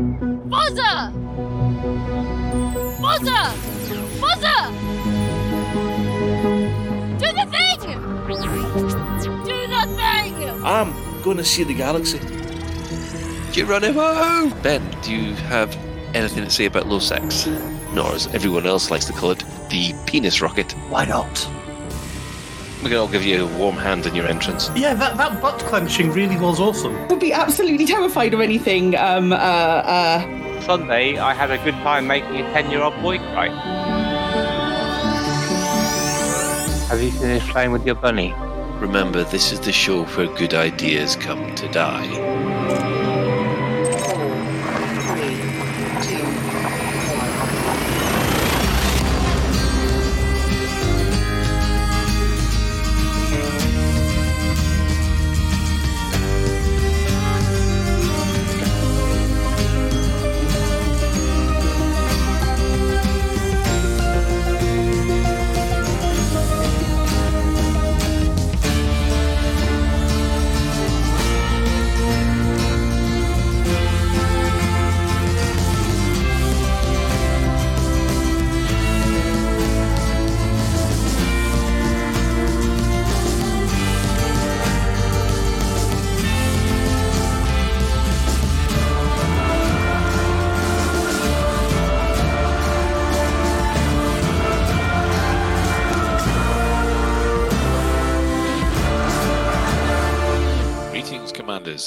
Buzzer! Buzzer! Buzzer! Do the thing! Do the thing! I'm going to see the galaxy. Geronimo! Ben, do you have anything to say about low sex? Nor, as everyone else likes to call it, the penis rocket. Why not? We can all give you a warm hand in your entrance. Yeah, that butt clenching really was awesome. I would be absolutely terrified of anything. Sunday, I had a good time making a 10-year-old boy cry. Have you finished playing with your bunny? Remember, this is the show where good ideas come to die.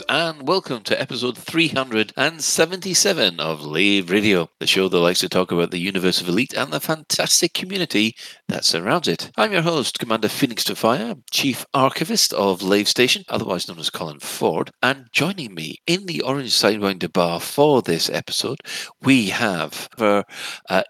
And welcome to episode 377 of Lave Radio, the show that likes to talk about the universe of Elite and the fantastic community that surrounds it. I'm your host, Commander Phoenix Tofire, Chief Archivist of Lave Station, otherwise known as Colin Ford. And joining me in the orange sidewinder bar for this episode, we have our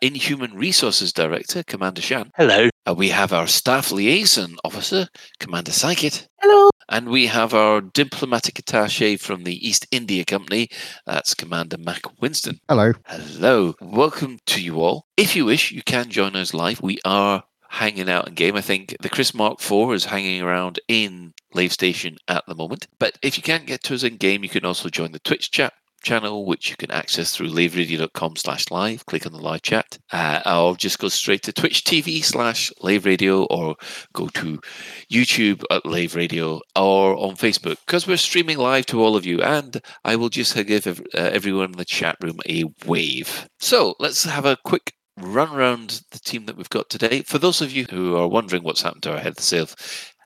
Inhuman Resources Director, Commander Shan. Hello. We have our Staff Liaison Officer, Commander Psykit. Hello. And we have our diplomatic attaché from the East India Company, that's Commander Mac Winston. Hello. Hello. Welcome to you all. If you wish, you can join us live. We are hanging out in game. I think the Chris Mark IV is hanging around in Lave Station at the moment. But if you can't get to us in game, you can also join the Twitch chat channel, which you can access through laveradio.com/live. Click on the live chat. Or just go straight to twitch.tv/laveradio or go to YouTube at Lave Radio or on Facebook, because we're streaming live to all of you. And I will just give everyone in the chat room a wave. So let's have a quick run around the team that we've got today. For those of you who are wondering what's happened to our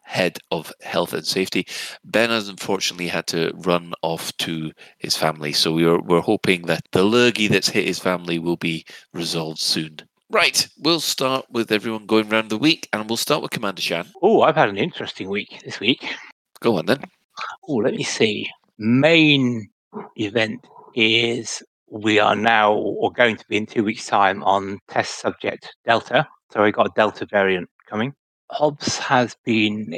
Head of Health and Safety, Ben has unfortunately had to run off to his family, so we're hoping that the lurgy that's hit his family will be resolved soon. Right, we'll start with everyone going round the week, and we'll start with Commander Shan. Oh, I've had an interesting week this week. Go on then. Oh, let me see. Main event is we are now, or going to be in 2 weeks' time, on test subject Delta. So we got a Delta variant coming. Hobbs has been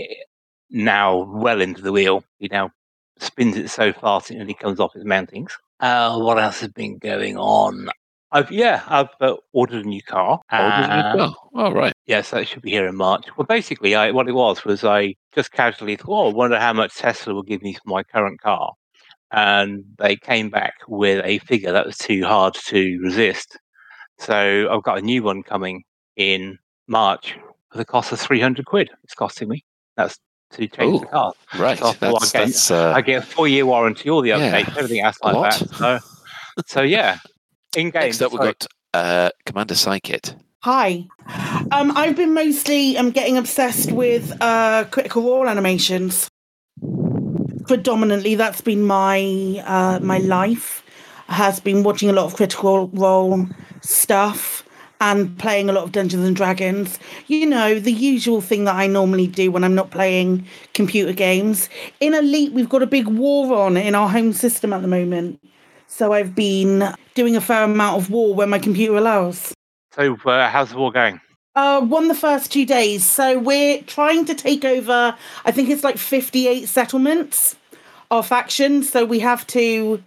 now well into the wheel. He now spins it so fast it nearly comes off his mountings. What else has been going on? I've ordered a new car. All right. Yes, that should be here in March. Well, basically, what it was I just casually thought, I wonder how much Tesla will give me for my current car. And they came back with a figure that was too hard to resist. So I've got a new one coming in March. For the cost of £300, it's costing me. That's to change the car. Right. So I get a 4-year warranty, all the updates, everything else like that. So yeah, in game. Next up, we've got Commander Psykit. Hi. I've been mostly getting obsessed with Critical Role animations. Predominantly, that's been my life. I has been watching a lot of Critical Role stuff. And playing a lot of Dungeons and Dragons. You know, the usual thing that I normally do when I'm not playing computer games. In Elite, we've got a big war on in our home system at the moment. So I've been doing a fair amount of war when my computer allows. So how's the war going? Won the first 2 days. So we're trying to take over, I think it's like 58 settlements or factions. So we have to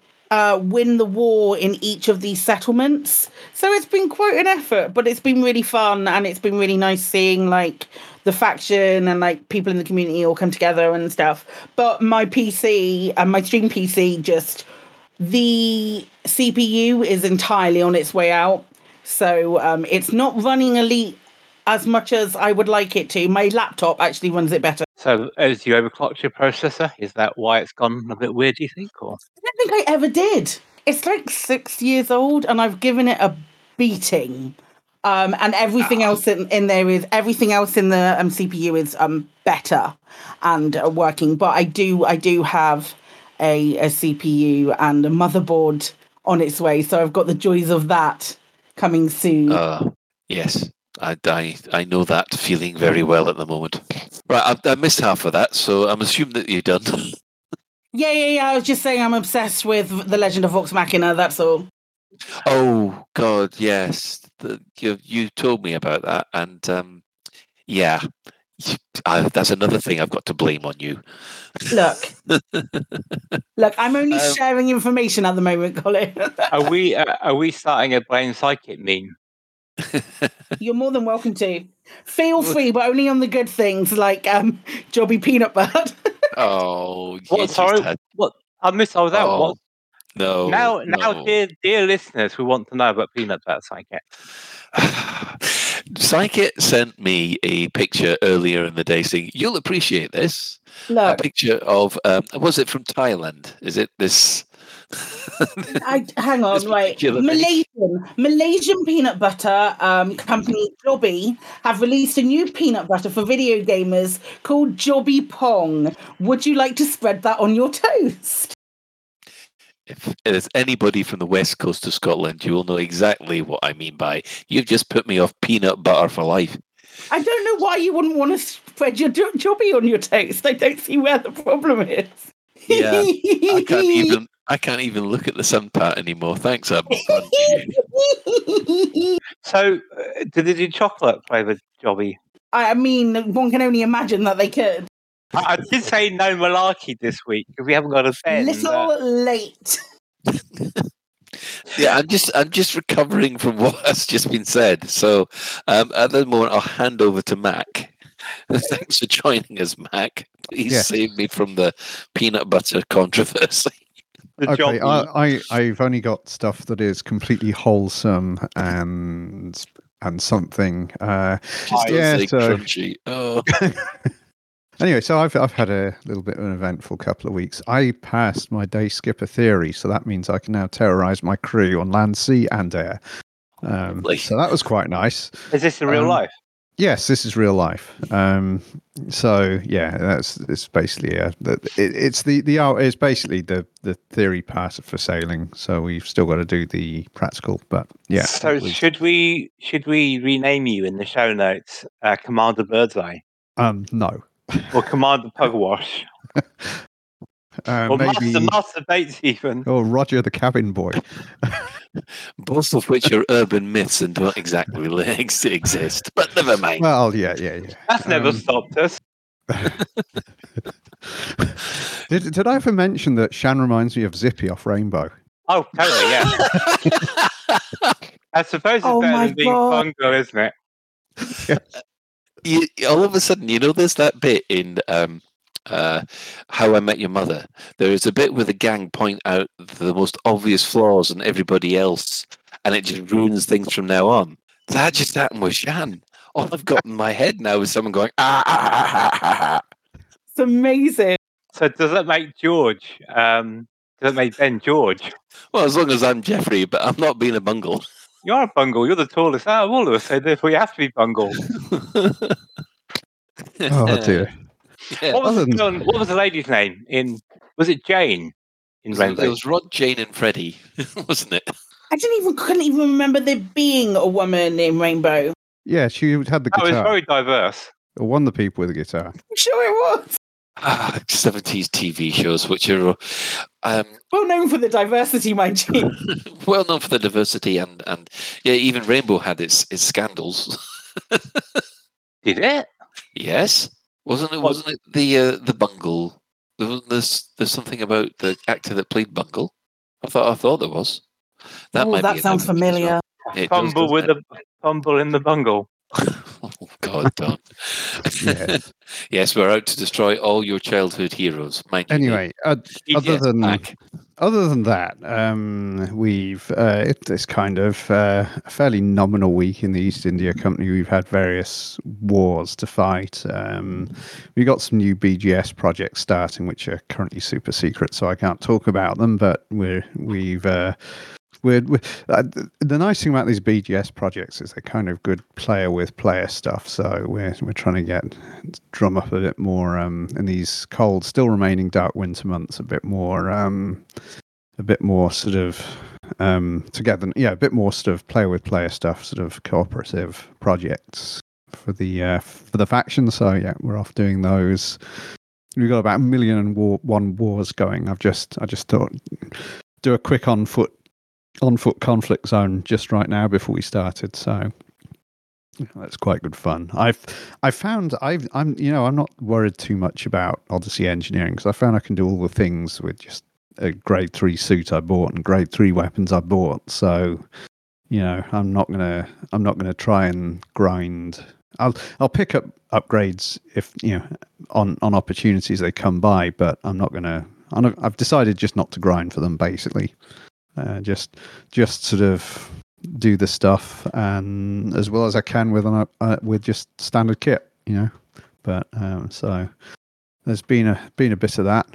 win the war in each of these settlements. So it's been quite an effort, but it's been really fun, and it's been really nice seeing like the faction and like people in the community all come together and stuff. But my PC and my stream PC just The CPU is entirely on its way out. So it's not running Elite as much as I would like it to. My laptop actually runs it better. So as you overclocked your processor, is that why it's gone a bit weird, do you think? Or? I don't think I ever did. It's like 6 years old and I've given it a beating. And everything else in there is, everything else in the CPU is better and working. But I do have a CPU and a motherboard on its way. So I've got the joys of that coming soon. Yes. I know that feeling very well at the moment. Right, I missed half of that, so I'm assuming that you're done. Yeah. I was just saying I'm obsessed with The Legend of Vox Machina, that's all. Oh, God, yes. You told me about that, and that's another thing I've got to blame on you. Look, I'm only sharing information at the moment, Colin. Are we starting a blame psychic meme? You're more than welcome to. Feel free, but only on the good things like Jobby Peanut Butt. Oh, what? Sorry, what? I missed all that. Oh, what? No. Now, dear listeners, we want to know about Peanut Butt Psychic. Psychic sent me a picture earlier in the day saying, "You'll appreciate this." Look. A picture of was it from Thailand? Is it this? Hang on, right. Malaysian peanut butter company Jobby have released a new peanut butter for video gamers called Jobby Pong. Would you like to spread that on your toast? If there's anybody from the west coast of Scotland, you will know exactly what I mean by "you've just put me off peanut butter for life." I don't know why you wouldn't want to spread your Jobby on your toast. I don't see where the problem is. Yeah, I can't even look at the sun part anymore. Thanks, Ab. So, did they do chocolate flavoured Jobby? I mean, one can only imagine that they could. I did say no malarkey this week because we haven't got a pen. Late. Yeah, I'm just recovering from what has just been said. So, at the moment, I'll hand over to Mac. Thanks for joining us, Mac. Please save me from the peanut butter controversy. Okay, I've only got stuff that is completely wholesome and something. Crunchy. Oh. Anyway, so I've had a little bit of an eventful couple of weeks. I passed my day skipper theory, so that means I can now terrorise my crew on land, sea, and air. So that was quite nice. Is this in real life? Yes, this is real life. It's basically it's basically the theory part for sailing. So we've still got to do the practical, but yeah. So should we rename you in the show notes, Commander Birdseye? No. Or Commander Pugwash. Or maybe Master Bates even. Or Roger the Cabin Boy. Both of which are urban myths and don't exactly exist, but never mind. Well, yeah. That's never stopped us. Did I ever mention that Shan reminds me of Zippy off Rainbow? Oh, totally, yeah. I suppose it's better than being Bongo, isn't it? Yeah. All of a sudden, you know, there's that bit in How I Met Your Mother. There is a bit where the gang point out the most obvious flaws in everybody else, and it just ruins things from now on. That just happened with Shan. All I've got in my head now is someone going, It's amazing. So does that make George? Does that make Ben George? Well, as long as I'm Jeffrey, but I'm not being a bungle. You are a bungle. You're the tallest out of all of us, so therefore you have to be bungle. Oh, dear. Yeah. What was the lady's name? Was it Jane? In Rainbow? It was Rod, Jane, and Freddie, wasn't it? I couldn't even remember there being a woman in Rainbow. Yeah, she had the guitar. It was very diverse. Or one of the people with the guitar. I'm sure it was. 70s TV shows, which are well known for the diversity, mind you. Well known for the diversity, and yeah, even Rainbow had its scandals. Did it? Yes. Wasn't it the Bungle? There's something about the actor that played Bungle. I thought there was. That sounds familiar. Well. Fumble in the Bungle. Oh God, don't. Yes. Yes, we're out to destroy all your childhood heroes. Anyway, other than Other than that, it's kind of a fairly nominal week in the East India Company. We've had various wars to fight. We got some new BGS projects starting, which are currently super secret, so I can't talk about them. But the nice thing about these BGS projects is they're kind of good player with player stuff. So we're trying to drum up a bit more in these cold, still remaining dark winter months, a bit more sort of player with player stuff, sort of cooperative projects for the faction. So yeah, we're off doing those. We've got about 1,000,001 wars going. I just thought do a quick on foot conflict zone just right now before we started, so yeah, that's quite good fun. I'm not worried too much about Odyssey engineering because I found I can do all the things with just a grade 3 suit I bought and grade 3 weapons I bought. So you know, I'm not gonna try and grind. I'll pick up upgrades if you know on opportunities they come by, but I've decided just not to grind for them basically. Just sort of do the stuff and as well as I can with just standard kit, you know. But so there's been a bit of that.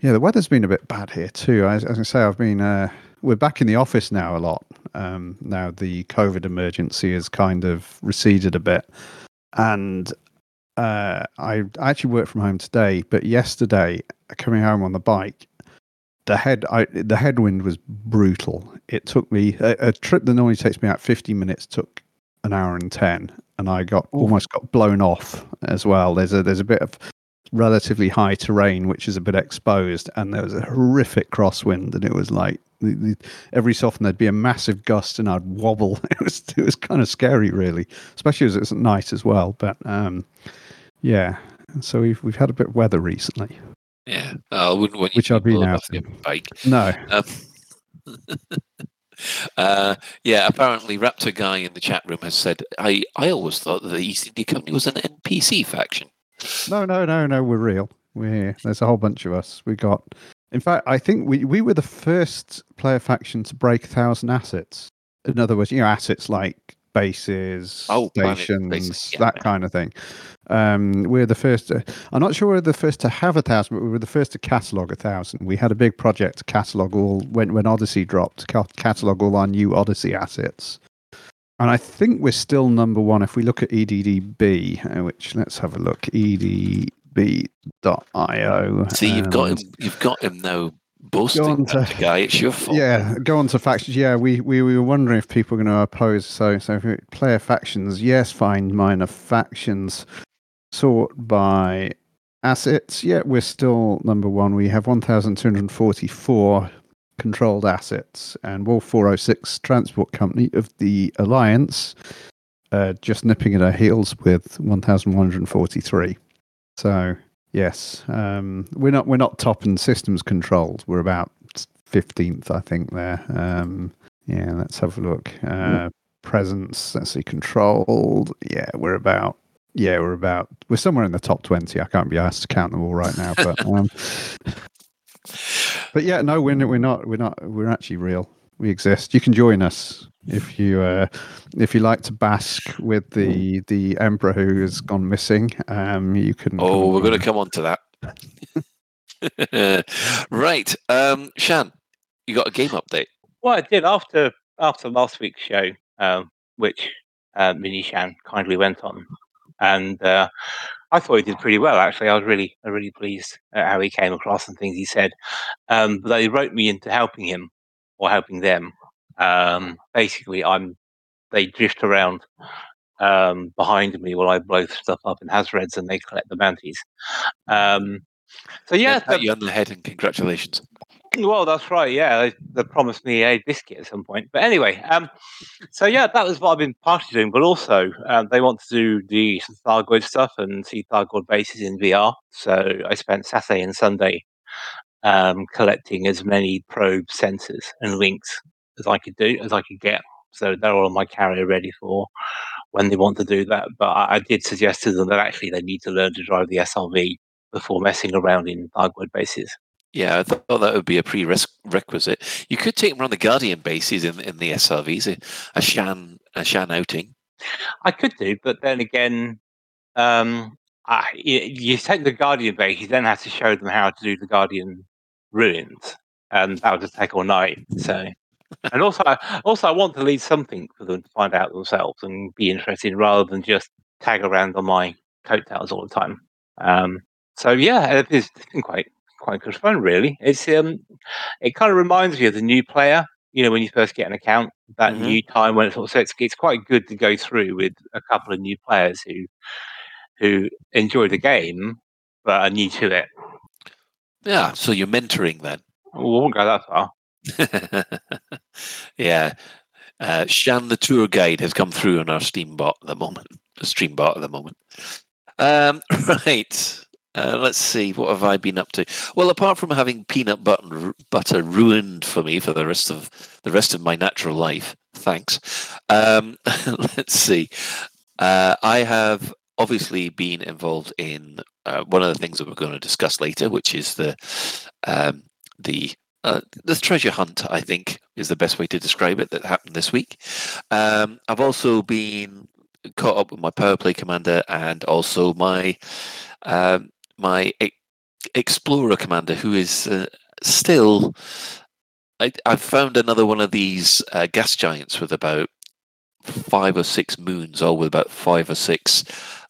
Yeah, the weather's been a bit bad here too. As I say, I've been we're back in the office now a lot. Now the COVID emergency has kind of receded a bit, and I actually work from home today. But yesterday, coming home on the bike, the headwind was brutal. It took me a trip that normally takes me about 50 minutes took an hour and 10, and I almost got blown off as well. There's a bit of relatively high terrain which is a bit exposed, and there was a horrific crosswind, and it was like every so often there'd be a massive gust and I'd wobble. It was kind of scary really, especially as it's at night as well. But yeah, so we've had a bit of weather recently. Yeah, I wouldn't want you to be now bike. No. Yeah, apparently Raptor Guy in the chat room has said, I always thought that the East India Company was an NPC faction. No, we're real. We're here. There's a whole bunch of us. In fact, I think we were the first player faction to break 1,000 assets. In other words, you know, assets like bases, stations, bases, yeah, that kind of thing. We're the first. I'm not sure we're the first to have 1,000, but we were the first to catalogue 1,000. We had a big project to catalogue all when Odyssey dropped, catalogue all our new Odyssey assets. And I think we're still number one if we look at EDDB, which let's have a look. EDDB.io. See, you've got him now. Boasting that guy, it's your fault. Yeah, go on to factions. Yeah, we were wondering if people were going to oppose. So player factions, yes, find minor factions, sort by assets. Yeah, we're still number one. We have 1,244 controlled assets, and Wolf 406 Transport Company of the Alliance, just nipping at our heels with 1,143. So. Yes, we're not top in systems controlled. We're about 15th, I think. There, yeah. Let's have a look. Presence. Let's see, controlled. Yeah, we're somewhere in the top 20. I can't be asked to count them all right now, but but yeah, no, we're not. We're actually real. We exist. You can join us if you like to bask with the emperor who has gone missing. You can. Oh, we're going to come on to that. Right, Shan, you got a game update? Well, I did after last week's show, which Mini Shan kindly went on, and I thought he did pretty well. Actually, I was really pleased at how he came across and things he said. But they wrote me into helping him. Or helping them. Basically, they drift around behind me while I blow stuff up in Hazreds and they collect the bounties. So yeah, pat you on the head and congratulations. Well, that's right. Yeah, they promised me a biscuit at some point. But anyway, so yeah, that was what I've been partially doing. But also, they want to do the Thargoid stuff and see Thargoid bases in VR. So I spent Saturday and Sunday. Collecting as many probe sensors and links as I could get. So they're all on my carrier ready for when they want to do that. But I did suggest to them that actually they need to learn to drive the SRV before messing around in Thargoid bases. Yeah, I thought that would be a prerequisite. You could take them on the Guardian bases in the SRVs, a Shan outing. I could do, but then again, you take the Guardian base, you then have to show them how to do the Guardian ruins, and that would just take all night. So, and also I want to leave something for them to find out themselves and be interested, rather than just tag around on my coattails all the time. So yeah, it's been quite good fun, really. It's it kind of reminds me of the new player. You know, when you first get an account, that mm-hmm. new time when it's all, so it's quite good to go through with a couple of new players who enjoy the game but are new to it. Yeah, so you're mentoring then. Well, we won't go that far. Yeah, Shan the tour guide has come through on our stream bot at the moment. Right. Let's see, what have I been up to? Well, apart from having peanut butter ruined for me for the rest of my natural life, thanks. Let's see. I have obviously been involved in one of the things that we're going to discuss later, which is the treasure hunt, I think, is the best way to describe it, that happened this week. I've also been caught up with my power play commander and also my... my Explorer commander, who is still... I've found another one of these gas giants with about 5 or 6 moons, all with about 5 or 6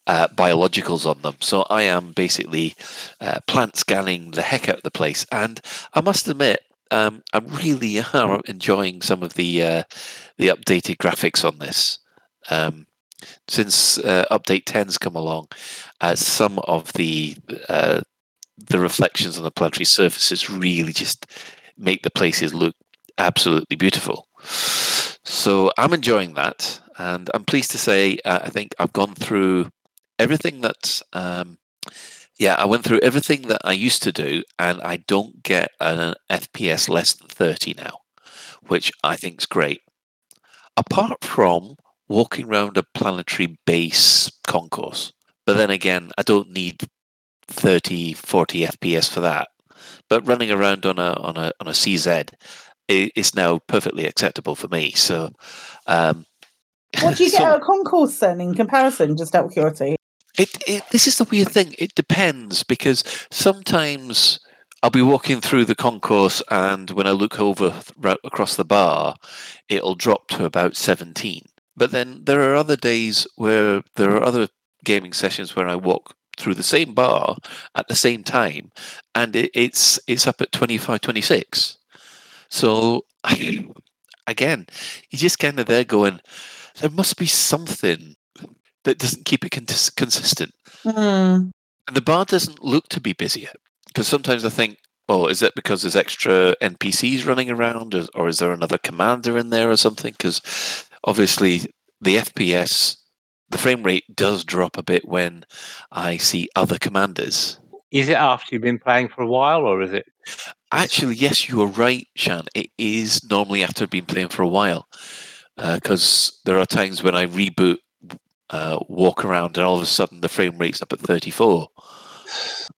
biologicals on them. So I am basically plant scanning the heck out of the place. And I must admit, I really am enjoying some of the updated graphics on this. Since update 10's come along, some of the reflections on the planetary surfaces really just make the places look absolutely beautiful. So I'm enjoying that, and I'm pleased to say I think I've gone through everything that I went through everything that I used to do, and I don't get an FPS less than 30 now, which I think is great. Apart from walking around a planetary base concourse. But then again, I don't need 30, 40 FPS for that. But running around on a CZ is now perfectly acceptable for me. So, what do you get out of concourse then in comparison? Just out of curiosity, this is the weird thing. It depends, because sometimes I'll be walking through the concourse, and when I look over right across the bar, it'll drop to about 17. But then there are other days where there are other gaming sessions where I walk through the same bar at the same time, and it's up at 25, 26. So, again, you're just kind of there going, there must be something that doesn't keep it consistent. Mm. And the bar doesn't look to be busier, because sometimes I think, oh, is that because there's extra NPCs running around, or is there another commander in there or something? Because... obviously, the FPS, the frame rate does drop a bit when I see other commanders. Is it after you've been playing for a while, or is it...? Actually, yes, you are right, Shan. It is normally after I've been playing for a while, because there are times when I reboot, walk around, and all of a sudden the frame rate's up at 34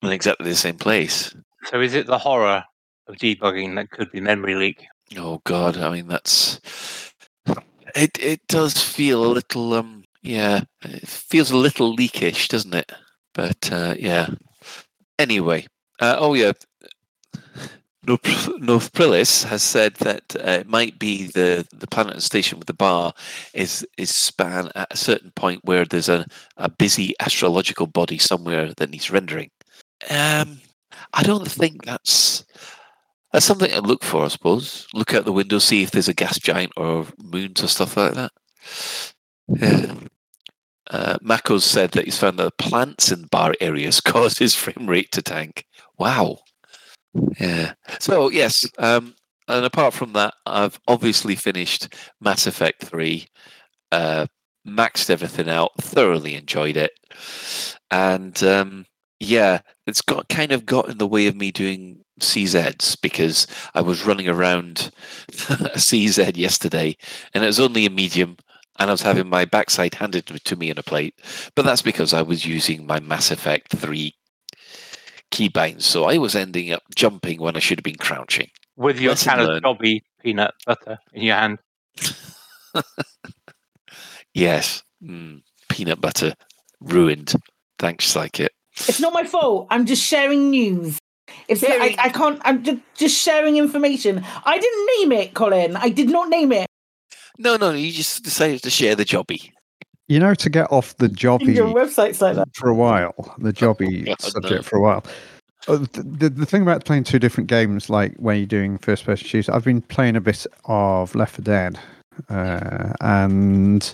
in exactly the same place. So is it the horror of debugging that could be memory leak? Oh, God, I mean, that's... It does feel a little it feels a little leakish, doesn't it? But anyway, North Prillis has said that it might be the planet and station with the bar is span at a certain point where there's a busy astrological body somewhere that needs rendering. I don't think that's something I look for, I suppose. Look out the window, see if there's a gas giant or moons or stuff like that. Yeah. Mako's said that he's found that plants in bar areas cause his frame rate to tank. Wow. Yeah. So, yes. And apart from that, I've obviously finished Mass Effect 3, maxed everything out, thoroughly enjoyed it. And, it's kind of got in the way of me doing CZs, because I was running around a CZ yesterday, and it was only a medium, and I was having my backside handed to me in a plate. But that's because I was using my Mass Effect 3 key binds, so I was ending up jumping when I should have been crouching. With your can of jobby peanut butter in your hand. Yes. Peanut butter ruined. Thanks, Psychic. It's not my fault. I'm just sharing news. It's I can't. I'm just sharing information. I didn't name it, Colin. I did not name it. No. You just decided to share the jobby. You know, to get off the jobby. Your website's like that for a while. The jobby subject for a while. The thing about playing two different games, like when you're doing first-person shooters, I've been playing a bit of Left 4 Dead, and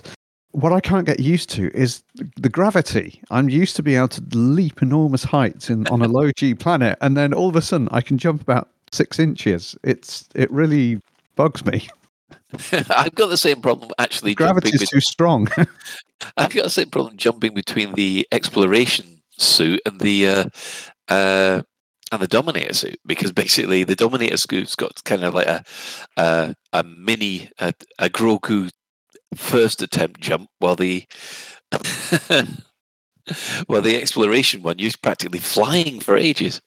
what I can't get used to is the gravity. I'm used to being able to leap enormous heights on a low-G planet, and then all of a sudden I can jump about 6 inches. It really bugs me. I've got the same problem, actually. Gravity is too strong. I've got the same problem jumping between the exploration suit and the Dominator suit, because basically the Dominator suit's got kind of like a mini a Grogu first attempt jump, while the the exploration one you're practically flying for ages.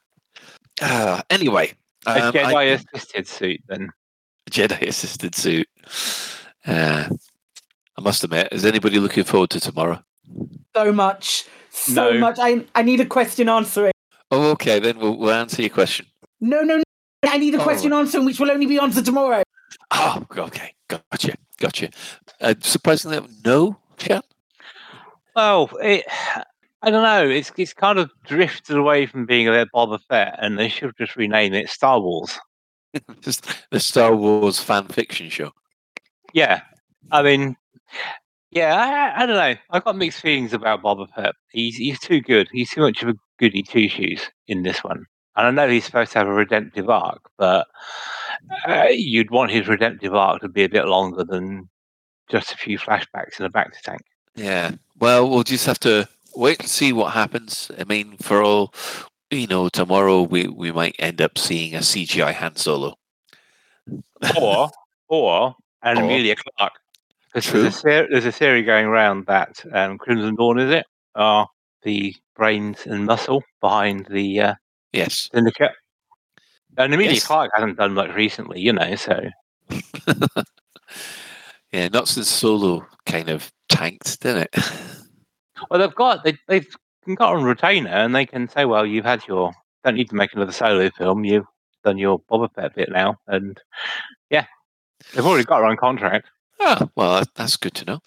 Anyway, a Jedi assisted suit then. Jedi assisted suit. I must admit, is anybody looking forward to tomorrow? So much. I need a question answering. Oh, okay, then we'll answer your question. No. I need a question answering, which will only be answered tomorrow. Oh, okay. Gotcha. Surprisingly, no, Chan? Well, I don't know. It's kind of drifted away from being a Boba Fett, and they should just rename it Star Wars. Just the Star Wars fan fiction show. Yeah. I mean... Yeah, I don't know. I've got mixed feelings about Boba Fett. He's too good. He's too much of a goody two-shoes in this one. And I know he's supposed to have a redemptive arc, but you'd want his redemptive arc to be a bit longer than just a few flashbacks in a back to tank. Yeah. Well, we'll just have to wait and see what happens. I mean, for all you know, tomorrow we might end up seeing a CGI Han Solo. Or Amelia Clarke. There's a theory going around that Crimson Dawn, is it, are the brains and muscle behind the syndicate. And Amelia Clarke hasn't done much recently, you know, so... Yeah, not since Solo kind of tanked, didn't it? Well, they've got on retainer and they can say, well, you've had your... Don't need to make another Solo film, you've done your Boba Fett bit now, and yeah, they've already got her on contract. Oh, well, that's good to know.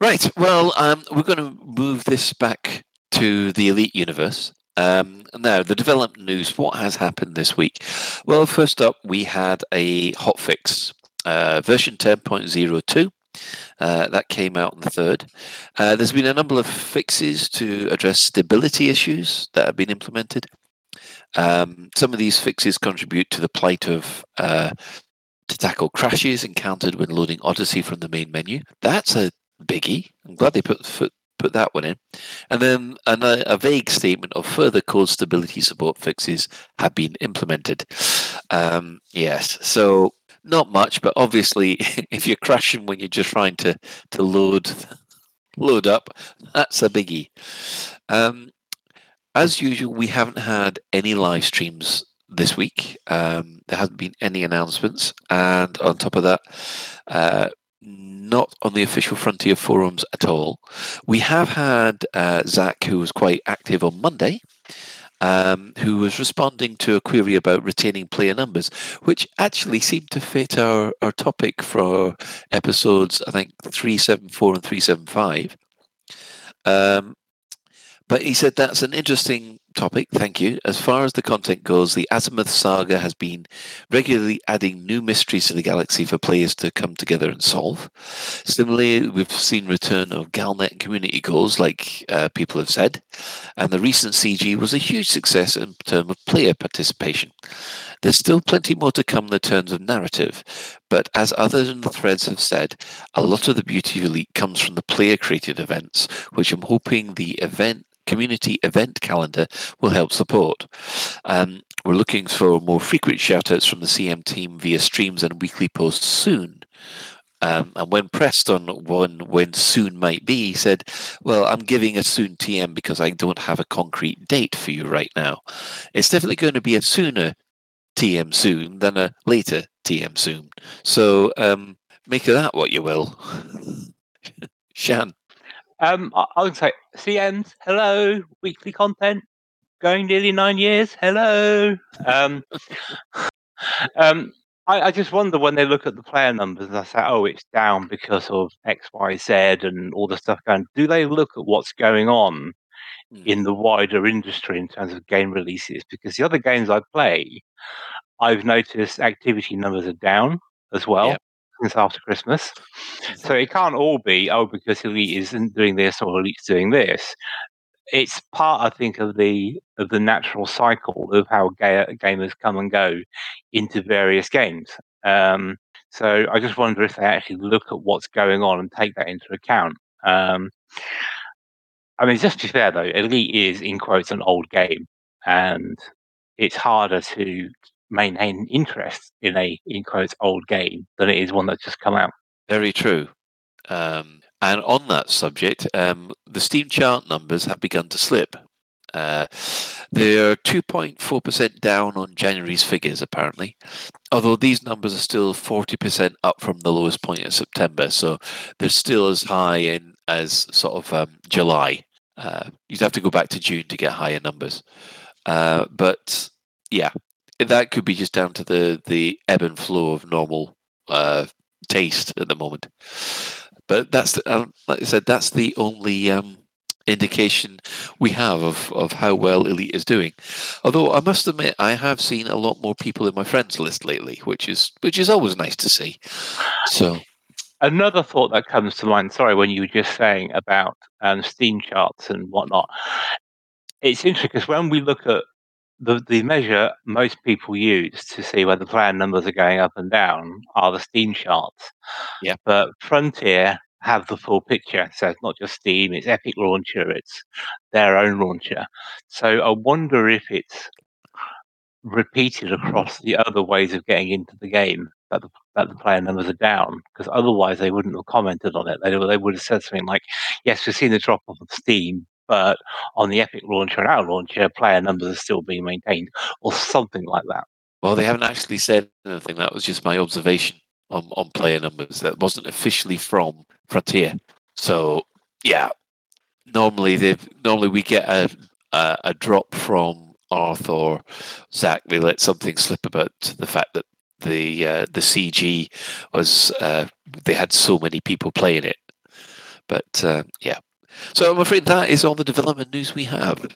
Right, well, we're going to move this back to the Elite Universe. Now, the development news, what has happened this week? Well, first up, we had a hotfix, version 10.02. That came out on the 3rd. There's been a number of fixes to address stability issues that have been implemented. Some of these fixes contribute to the plight of... to tackle crashes encountered when loading Odyssey from the main menu. That's a biggie. I'm glad they put that one in. And then a vague statement of further code stability support fixes have been implemented. Yes, so not much, but obviously if you're crashing when you're just trying to load up, that's a biggie. As usual, we haven't had any live streams this week. There hasn't been any announcements, and on top of that, not on the official Frontier forums at all. We have had Zach, who was quite active on Monday, who was responding to a query about retaining player numbers, which actually seemed to fit our topic for episodes, I think, 374 and 375. But he said that's an interesting topic, thank you. As far as the content goes, the Azimuth Saga has been regularly adding new mysteries to the galaxy for players to come together and solve. Similarly, we've seen return of Galnet community goals, like people have said, and the recent CG was a huge success in terms of player participation. There's still plenty more to come in terms of narrative, but as others in the threads have said, a lot of the beauty of Elite comes from the player-created events, which I'm hoping the community event calendar will help support. We're looking for more frequent shoutouts from the CM team via streams and weekly posts soon. And when pressed on when soon might be, he said, well, I'm giving a soon TM because I don't have a concrete date for you right now. It's definitely going to be a sooner TM soon than a later TM soon. So make of that what you will. Shan. I would say CMs, hello, weekly content, going nearly 9 years, hello. I just wonder when they look at the player numbers and I say, oh, it's down because of X, Y, Z and all the stuff going. Do they look at what's going on in the wider industry in terms of game releases? Because the other games I play, I've noticed activity numbers are down as well since after Christmas. So it can't all be, oh, because Elite isn't doing this or Elite's doing this. It's part, I think, of the natural cycle of how gamers come and go into various games. So I just wonder if they actually look at what's going on and take that into account. I mean, just to be fair, though, Elite is, in quotes, an old game, and it's harder to maintain interest in a, in quotes, old game than it is one that's just come out. Very true. And on that subject, the Steam chart numbers have begun to slip. They're 2.4% down on January's figures, apparently, although these numbers are still 40% up from the lowest point in September, so they're still as high in as sort of July. You'd have to go back to June to get higher numbers. But, yeah, that could be just down to the ebb and flow of normal taste at the moment. But that's, like I said, that's the only indication we have of how well Elite is doing. Although I must admit, I have seen a lot more people in my friends list lately, which is always nice to see. So, another thought that comes to mind. Sorry, when you were just saying about Steam charts and whatnot, it's interesting because when we look at the measure most people use to see whether player numbers are going up and down are the Steam charts. Yeah. But Frontier have the full picture. So it's not just Steam, it's Epic Launcher, it's their own launcher. So I wonder if it's repeated across the other ways of getting into the game that the player numbers are down, because otherwise they wouldn't have commented on it. They would have said something like, yes, we've seen the drop-off of Steam, but on the Epic Launcher and our launcher, player numbers are still being maintained, or something like that. Well, they haven't actually said anything. That was just my observation on player numbers. That wasn't officially from Frontier. So, yeah, normally we get a drop from Arth or Zach. They let something slip about the fact that the CG was they had so many people playing it. But yeah. So I'm afraid that is all the development news we have.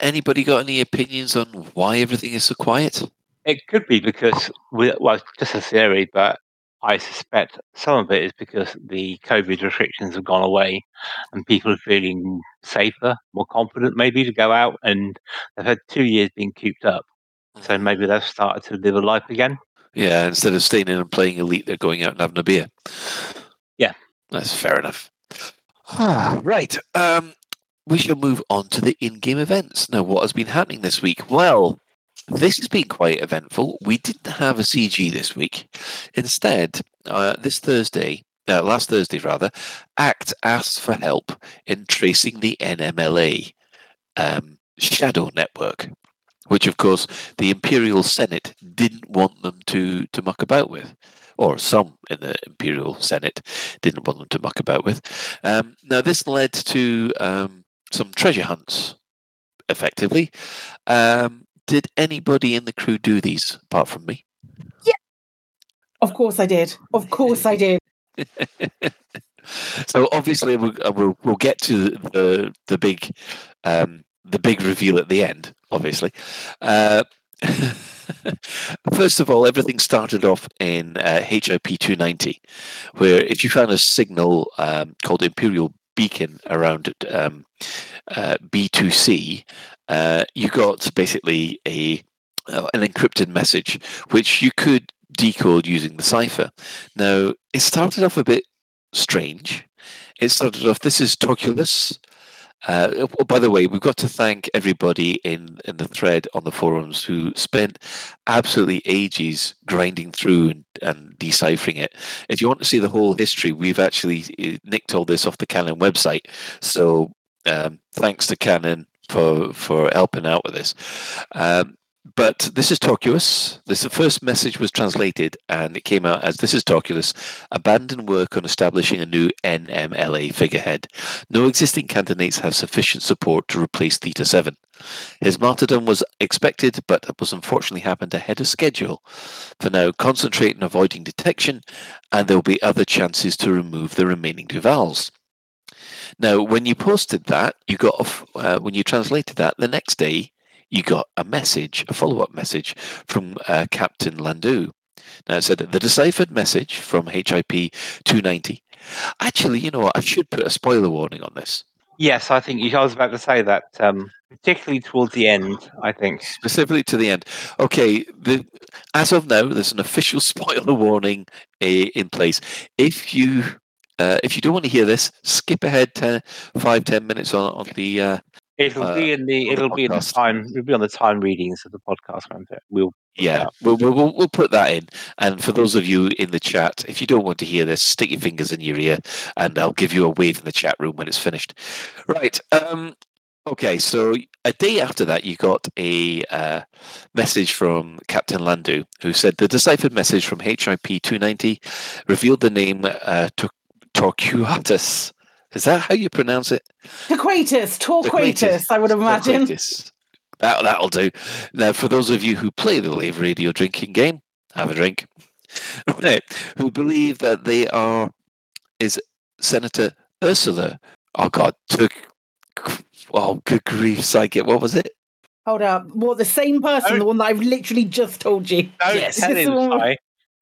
Anybody got any opinions on why everything is so quiet? It could be because, it's just a theory, but I suspect some of it is because the COVID restrictions have gone away and people are feeling safer, more confident maybe to go out, and they've had 2 years being cooped up. So maybe they've started to live a life again. Yeah, instead of staying in and playing Elite, they're going out and having a beer. Yeah. That's fair enough. Right. We shall move on to the in-game events. Now, what has been happening this week? Well, this has been quite eventful. We didn't have a CG this week. Instead, last Thursday, ACT asked for help in tracing the NMLA shadow network, which, of course, the Imperial Senate didn't want them to muck about with. Or some in the Imperial Senate didn't want them to muck about with. Now, this led to some treasure hunts, effectively. Did anybody in the crew do these, apart from me? Yeah. Of course I did. Of course I did. So, obviously, we'll get to the big reveal at the end, obviously. First of all, everything started off in HIP 290, where if you found a signal called Imperial Beacon around B2C, you got basically an encrypted message, which you could decode using the cipher. Now, it started off a bit strange. It started off, this is Torculus. Oh, by the way, we've got to thank everybody in the thread on the forums who spent absolutely ages grinding through and deciphering it. If you want to see the whole history, we've actually nicked all this off the Canon website. So thanks to Canon for helping out with this. But this is Torculus. This, the first message was translated, and it came out as, "This is Torculus. Abandoned work on establishing a new NMLA figurehead. No existing candidates have sufficient support to replace Theta 7. His martyrdom was expected, but it was unfortunately happened ahead of schedule. For now, concentrate on avoiding detection, and there will be other chances to remove the remaining Duvals." Now, when you posted that, you got when you translated that, the next day, you got a message, a follow-up message from Captain Landu. Now, it said, "The deciphered message from HIP 290. Actually, you know what? I should put a spoiler warning on this. Yes, I think I was about to say that, particularly towards the end, I think. Specifically to the end. Okay, as of now, there's an official spoiler warning in place. If you don't want to hear this, skip ahead 5-10 minutes on the... It'll be in the time. It'll be on the time readings of the podcast. We'll put that in. And for those of you in the chat, if you don't want to hear this, stick your fingers in your ear, and I'll give you a wave in the chat room when it's finished. Right. Okay. So a day after that, you got a message from Captain Landu, who said the deciphered message from HIP 290 revealed the name Torquatus. Is that how you pronounce it? Torquatus, I would imagine. That'll do. Now, for those of you who play the Lave Radio drinking game, have a drink. Right. Who believe that they is Senator Ursula. Oh, God. Oh, good grief, psychic. What was it? Hold up. Well, the same person, the one that I've literally just told you. Don't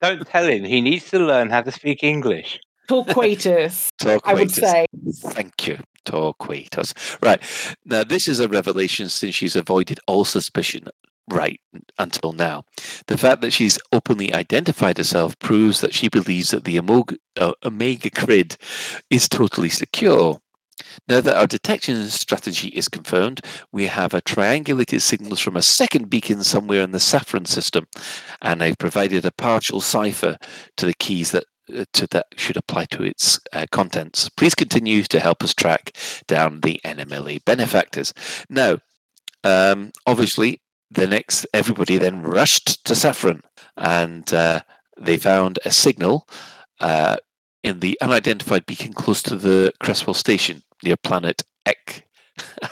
tell him. He needs to learn how to speak English. Torquatus, I would say. Thank you, Torquatus. Right. Now, this is a revelation since she's avoided all suspicion right until now. The fact that she's openly identified herself proves that she believes that the Omega grid is totally secure. Now that our detection strategy is confirmed, we have a triangulated signals from a second beacon somewhere in the Saffron system, and they've provided a partial cipher to the keys that should apply to its contents. Please continue to help us track down the NMLA benefactors. Now, obviously, everybody then rushed to Saffron, and they found a signal in the unidentified beacon close to the Cresswell station near planet Ek.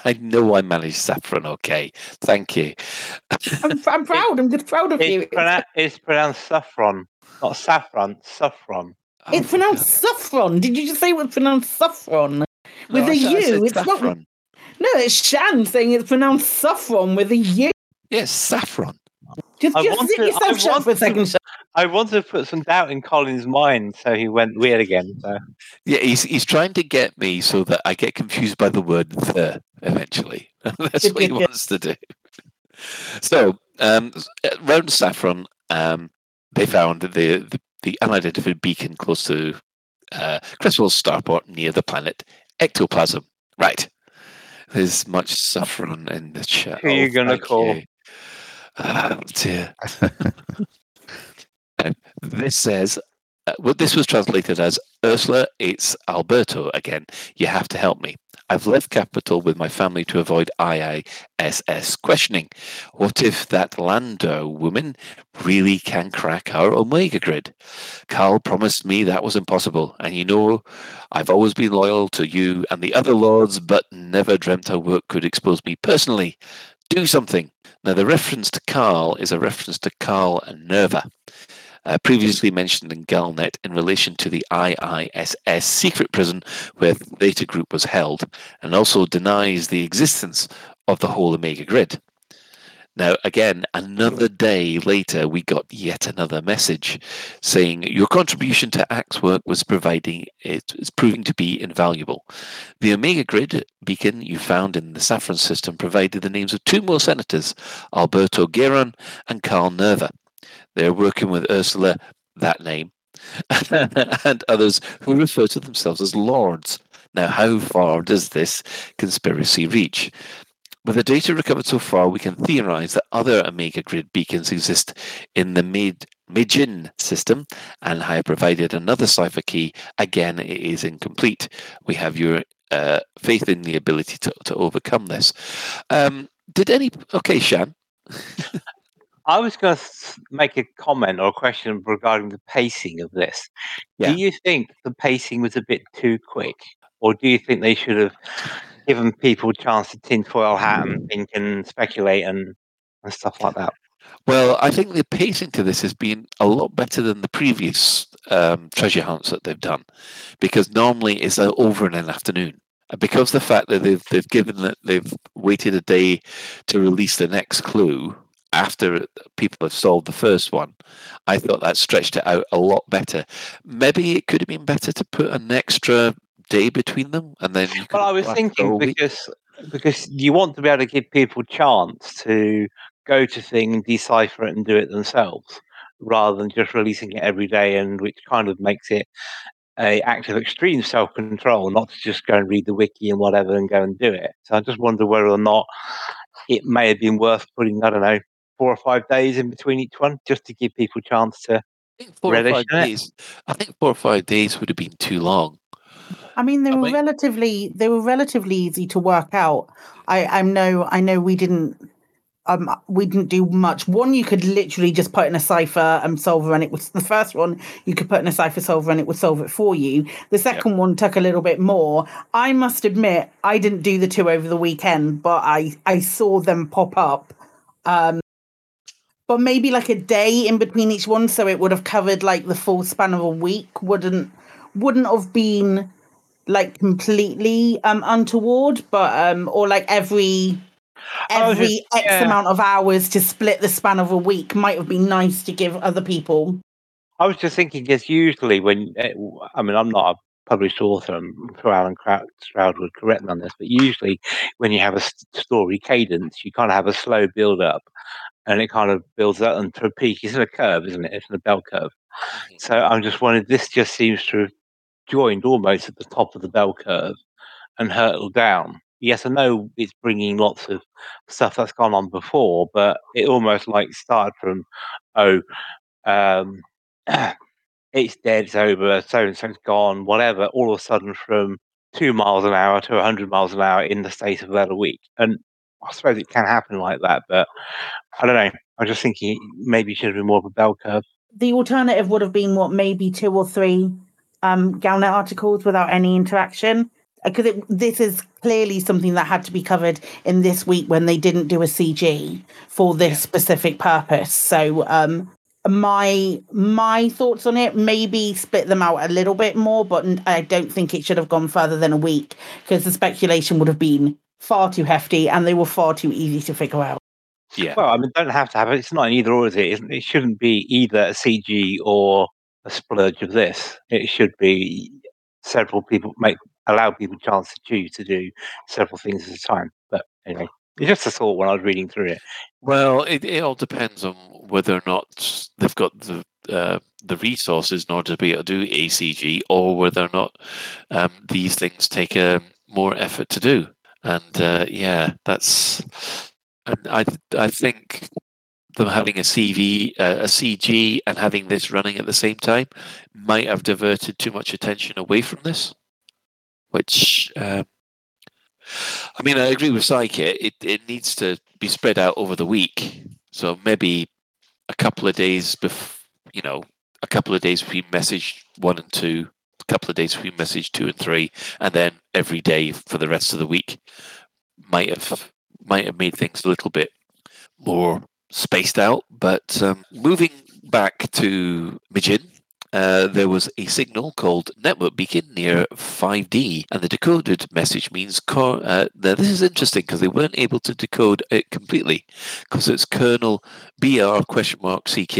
I know I managed Saffron okay. Thank you. I'm proud. I'm just proud of you. It's pronounced Saffron. Not Saffron, Saffron. Oh, it's pronounced Saffron. Did you just say it was pronounced Saffron? With a U. It's Saffron. No, it's Shan saying it's pronounced Saffron with a U. Yes, Saffron. Just sit yourself, Shan, for a second. I want to put some doubt in Colin's mind, so he went weird again. So. Yeah, he's trying to get me so that I get confused by the word "the" eventually. That's what he wants to do. So, round Saffron, they found the unidentified beacon close to Cresswell's starport near the planet Ectoplasm. Right. There's much Saffron in the chat. Who are you going to call? Oh, dear. This says, this was translated as, "Ursula, it's Alberto again. You have to help me. I've left capital with my family to avoid IISS questioning. What if that Lando woman really can crack our Omega grid? Carl promised me that was impossible, and you know I've always been loyal to you and the other lords, but never dreamt her work could expose me personally. Do something." Now, the reference to Carl is a reference to Carl Nerva, previously mentioned in Galnet in relation to the IISS secret prison where the Theta Group was held, and also denies the existence of the whole Omega grid. Now, again, another day later, we got yet another message saying, "Your contribution to ACT's work is proving to be invaluable. The Omega grid beacon you found in the Saffron system provided the names of two more senators, Alberto Guerin and Carl Nerva. They're working with Ursula, that name, and others who refer to themselves as lords. Now, how far does this conspiracy reach? With the data recovered so far, we can theorize that other Omega grid beacons exist in the Mijin system, and I have provided another cipher key. Again, it is incomplete. We have your faith in the ability to overcome this. Okay, Shan. I was going to make a comment or a question regarding the pacing of this. Yeah. Do you think the pacing was a bit too quick, or do you think they should have given people a chance to tinfoil hat and think and speculate and stuff like that? Well, I think the pacing to this has been a lot better than the previous treasure hunts that they've done, because normally it's over in an afternoon. Because the fact that they've waited a day to release the next clue after people have solved the first one, I thought that stretched it out a lot better. Maybe it could have been better to put an extra day between them, and then. Well, I was thinking because you want to be able to give people a chance to go to thing and decipher it and do it themselves, rather than just releasing it every day, and which kind of makes it an act of extreme self-control, not to just go and read the wiki and whatever and go and do it. So I just wonder whether or not it may have been worth putting, 4 or 5 days in between each one, just to give people a chance to relish it. I think 4 or 5 days would have been too long. I mean, they were relatively easy to work out. I know we didn't do much. One, you could literally just put in a cipher and solver, and it was the first one. You could put in a cipher solver, and it would solve it for you. The second one took a little bit more. I must admit, I didn't do the two over the weekend, but I saw them pop up. But maybe like a day in between each one, so it would have covered like the full span of a week. Wouldn't have been like completely untoward, but or like every X amount of hours to split the span of a week might have been nice to give other people. I was just thinking, because usually I'm not a published author, and Alan Stroud would correct me on this, but usually when you have a story cadence, you kind of have a slow build-up, and it kind of builds up into a peak. It's in a curve, isn't it? It's in a bell curve. So I'm just wondering, this just seems to have joined almost at the top of the bell curve and hurtled down. Yes, I know it's bringing lots of stuff that's gone on before, but it almost like started from, it's dead, it's over, so-and-so's gone, whatever, all of a sudden from 2 miles an hour to 100 miles an hour in the space of about a week. And I suppose it can happen like that, but I don't know. I was just thinking maybe it should have been more of a bell curve. The alternative would have been, maybe 2 or 3 Galnet articles without any interaction? Because this is clearly something that had to be covered in this week when they didn't do a CG for this specific purpose. So my thoughts on it, maybe split them out a little bit more, but I don't think it should have gone further than a week, because the speculation would have been far too hefty and they were far too easy to figure out. Yeah. Well, I mean, don't have to have it. It's not an either or, is it? It shouldn't be either a CG or a splurge of this. It should be several people allow people a chance to choose to do several things at a time. But anyway, it's just a thought when I was reading through it. Well, it all depends on whether or not they've got the resources in order to be able to do a CG, or whether or not these things take more effort to do. And that's. And I think them having a CG and having this running at the same time might have diverted too much attention away from this. Which, I agree with Psyche. It needs to be spread out over the week. So maybe a couple of days a couple of days between message 1 and 2, a couple of days between message 2 and 3, and then every day for the rest of the week might have made things a little bit more spaced out. But moving back to Mijin, there was a signal called Network Beacon near 5D, and the decoded message means... this is interesting because they weren't able to decode it completely, because it's Colonel BR?CK,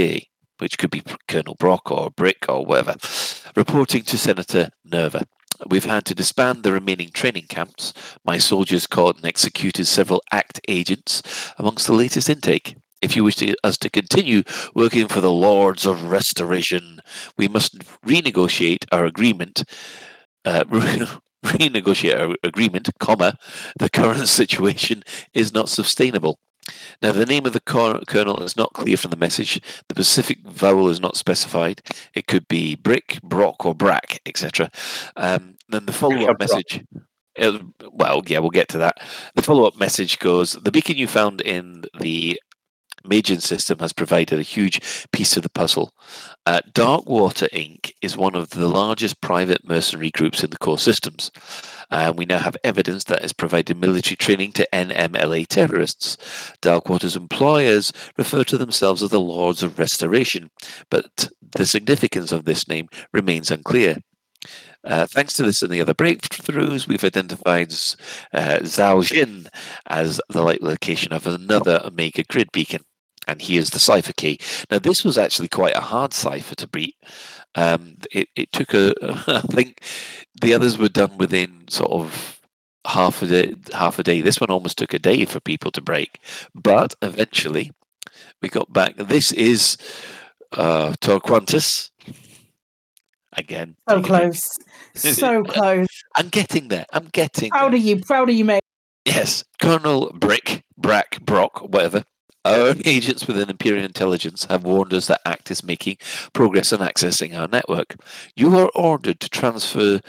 which could be Colonel Brock or Brick or whatever, reporting to Senator Nerva. We've had to disband the remaining training camps. My soldiers caught and executed several ACT agents amongst the latest intake. If you wish us to continue working for the Lords of Restoration, we must renegotiate our agreement. renegotiate our agreement, the current situation is not sustainable. Now, the name of the colonel is not clear from the message. The Pacific vowel is not specified. It could be Brick, Brock, or Brack, etc. Then the follow-up message... Well, yeah, we'll get to that. The follow-up message goes, the beacon you found in the Mijin system has provided a huge piece of the puzzle. Darkwater Inc. is one of the largest private mercenary groups in the core systems. We now have evidence that has provided military training to NMLA terrorists. Darkwater's employers refer to themselves as the Lords of Restoration, but the significance of this name remains unclear. Thanks to this and the other breakthroughs, we've identified Zhao Jin as the likely location of another Omega grid beacon. And here's the cipher key. Now, this was actually quite a hard cipher to beat. It took I think the others were done within sort of half a day. This one almost took a day for people to break. But eventually, we got back. This is Torquatus. Again. So close. So close. I'm getting there. I'm getting proud there. Of you. Proud of you, mate. Yes. Colonel Brick, Brack, Brock, whatever. Our own agents within Imperial Intelligence have warned us that ACT is making progress on accessing our network. You are ordered to transfer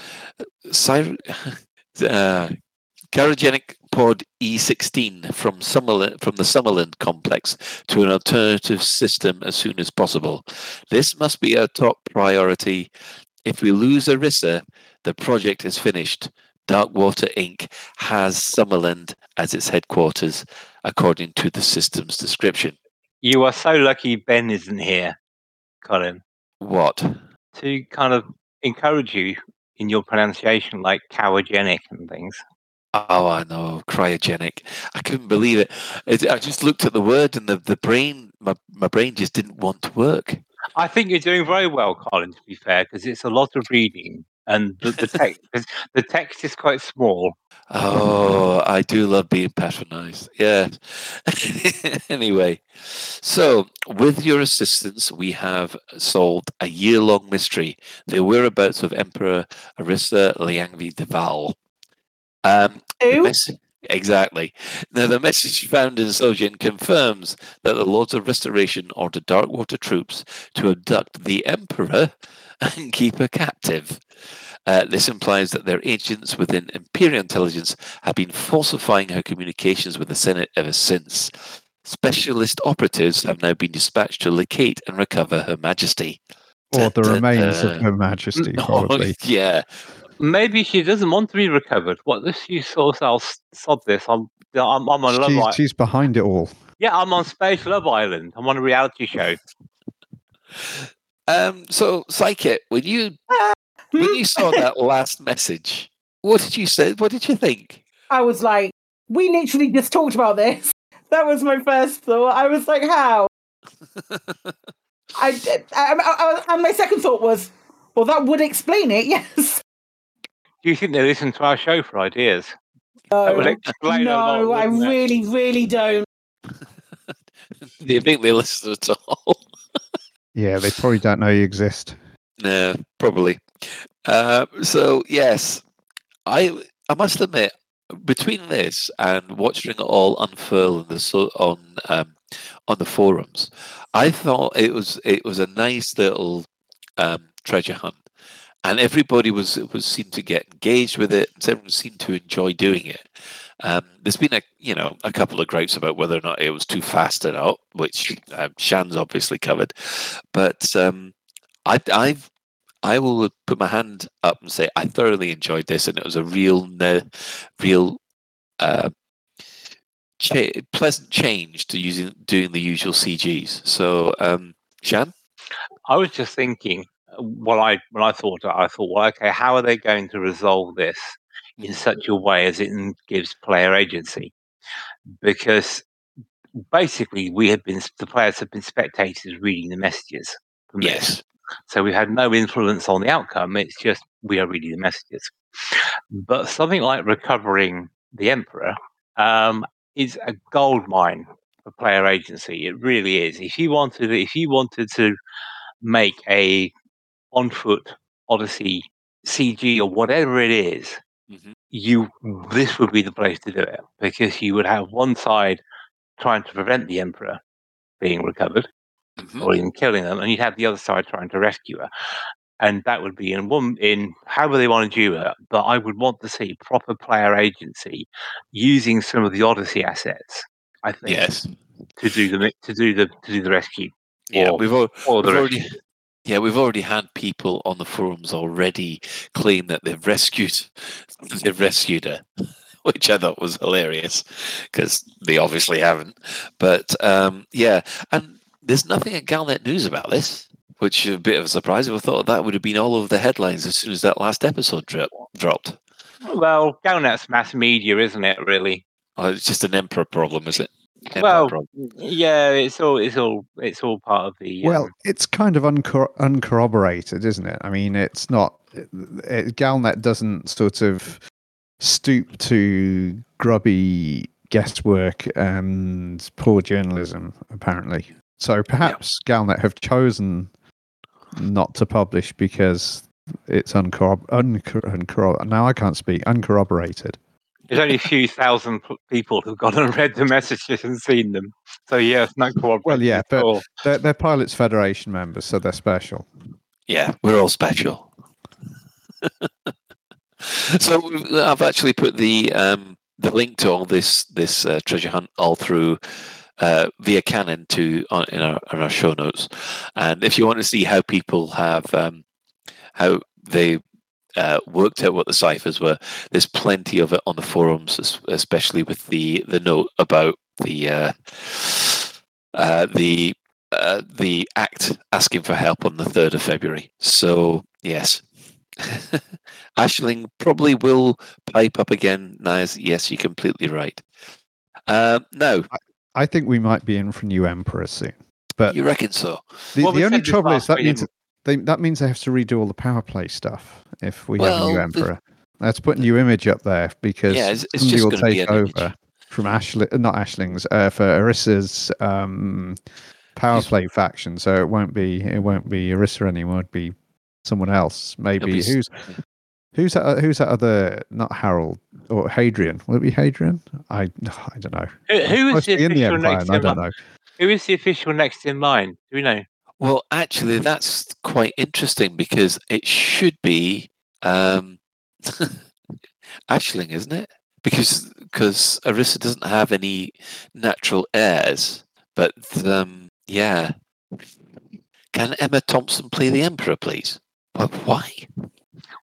cryogenic pod E16 from the Summerland complex to an alternative system as soon as possible. This must be our top priority. If we lose Arissa, the project is finished. Darkwater Inc. has Summerland as its headquarters, according to the system's description. You are so lucky Ben isn't here, Colin. What? To kind of encourage you in your pronunciation, like cryogenic and things. Oh, I know, cryogenic. I couldn't believe it. I just looked at the word and the brain, my brain just didn't want to work. I think you're doing very well, Colin, to be fair, because it's a lot of reading and the text the text is quite small. Oh, I do love being patronized. Yeah. Anyway, so with your assistance, we have solved a year-long mystery, the whereabouts of Emperor Arissa Lavigny-Duval. Exactly. Now, the message found in Sojin confirms that the Lords of Restoration ordered Darkwater troops to abduct the Emperor and keep her captive. This implies that their agents within Imperial Intelligence have been falsifying her communications with the Senate ever since. Specialist operatives have now been dispatched to locate and recover Her Majesty. Or the remains of Her Majesty, probably. Yeah. Maybe she doesn't want to be recovered. What if she says, I'll sod this? I'm on Love Island. She's behind it all. Yeah, I'm on Space Love Island. I'm on a reality show. So, Psychic, when you saw that last message, what did you say? What did you think? I was like, we literally just talked about this. That was my first thought. I was like, how? And my second thought was, well, that would explain it, yes. Do you think they listen to our show for ideas? No, I really, really don't. Do you think they listen at all? Yeah, they probably don't know you exist. No, probably. So, yes, I must admit, between this and watching it all unfurl on the forums, I thought it was a nice little treasure hunt. And everybody was seemed to get engaged with it. And everyone seemed to enjoy doing it. There's been a couple of gripes about whether or not it was too fast or not, which Shan's obviously covered. But I will put my hand up and say I thoroughly enjoyed this, and it was a real pleasant change to doing the usual CGs. So Shan, I was just thinking. Well, I thought, well, okay, how are they going to resolve this in such a way as it gives player agency? Because basically, the players have been spectators reading the messages. Yes. So we had no influence on the outcome. It's just we are reading the messages. But something like recovering the Emperor is a goldmine for player agency. It really is. If you wanted to make a on-foot Odyssey CG or whatever it is, This would be the place to do it, because you would have one side trying to prevent the Emperor being recovered or even killing them, and you'd have the other side trying to rescue her. And that would be in however they want to do it. But I would want to see proper player agency using some of the Odyssey assets, I think, to do the rescue. Yeah, we've already had people on the forums already claim that they've rescued her, which I thought was hilarious because they obviously haven't. But and there's nothing at Galnet News about this, which is a bit of a surprise. I thought that would have been all over the headlines as soon as that last episode dropped. Well, Galnet's mass media, isn't it? Really? Oh, it's just an Emperor problem, is it? It's all part of the. Well, it's kind of uncorroborated, isn't it? I mean, it's not. Galnet doesn't sort of stoop to grubby guesswork and poor journalism, apparently. So perhaps Galnet have chosen not to publish because it's uncorroborated. There's only a few thousand people who've gone and read the messages and seen them. So, it's not cooperative. Well, yeah, but they're Pilots Federation members, so they're special. Yeah, we're all special. So I've actually put the link to all this treasure hunt all through via Canon in our show notes. And if you want to see how people have how they worked out what the ciphers were, there's plenty of it on the forums, especially with the note about the act asking for help on the 3rd of February. So yes, Aisling probably will pipe up again. Nice, yes, you're completely right. Now, I think we might be in for new emperors soon. But you reckon so? The only trouble is that means they have to redo all the power play stuff if we have a new emperor. Let's put a new image up there because it's somebody will take over from for Arissa's power play faction. So it won't be Arissa anymore. It'd be someone else. Maybe who's that other? Not Harold or Hadrian? Will it be Hadrian? I don't know. Who is the official next in mind? Who is the official next in mind? Do we know? Well, actually, that's quite interesting because it should be Aisling, isn't it? Because Arissa doesn't have any natural heirs. But, can Emma Thompson play the Emperor, please? But why?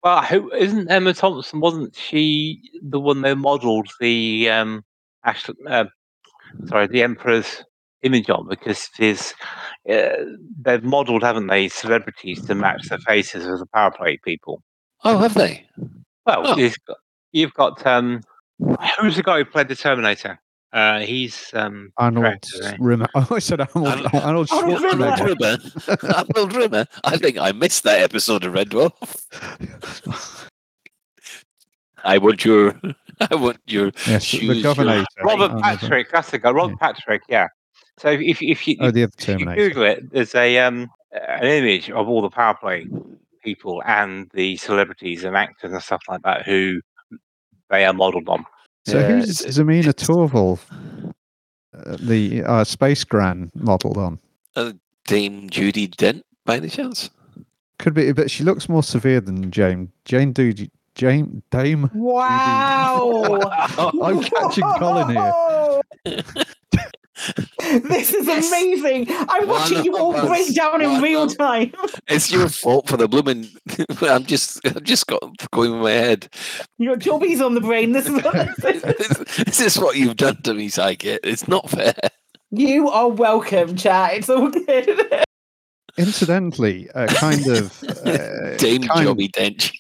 Well, isn't Emma Thompson, wasn't she the one that modelled the the Emperor's image on, because they've modelled, haven't they, celebrities to match their faces as the power play people. Oh, have they? Well, you've got who's the guy who played the Terminator? He's Arnold Rimmer. I always said Arnold Schwarzenegger. Arnold Rimmer. I think I missed that episode of Red Dwarf. I want your shoes. Robert Patrick. That's the guy. Robert Patrick. Yeah. So if you Google it, there's an image of all the power play people and the celebrities and actors and stuff like that who they are modelled on. So who's Zemina Torval, the Space Gran, modelled on? Dame Judi Dench, by any chance? Could be, but she looks more severe than Jane. Dame. Wow! I'm catching Colin here. This is amazing. I'm watching you all break down in real time. It's your fault for the blooming. I'm just going in my head. Your jobby's on the brain. This is what you've done to me, Psychic. It's not fair. You are welcome, chat. It's all good. Incidentally, Dame Jobby Dench.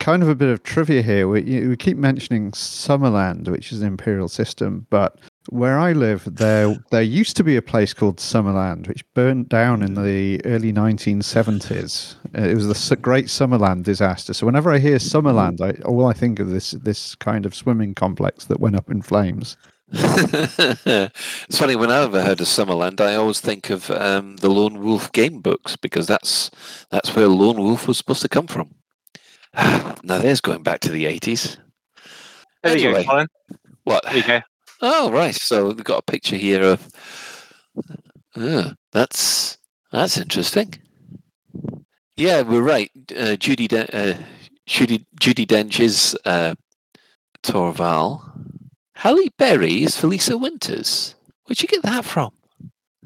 kind of a bit of trivia here. We keep mentioning Summerland, which is an imperial system, but where I live, there used to be a place called Summerland, which burnt down in the early 1970s. It was the Great Summerland disaster. So whenever I hear Summerland, all I think of this kind of swimming complex that went up in flames. It's funny, when I ever heard of Summerland, I always think of the Lone Wolf game books, because that's where Lone Wolf was supposed to come from. Now there's going back to the 80s. There you go, Colin. What? There you go. Oh, right. So we've got a picture here of... that's interesting. Yeah, we're right. Judi Dench is Torval. Halle Berry is Felisa Winters. Where'd you get that from?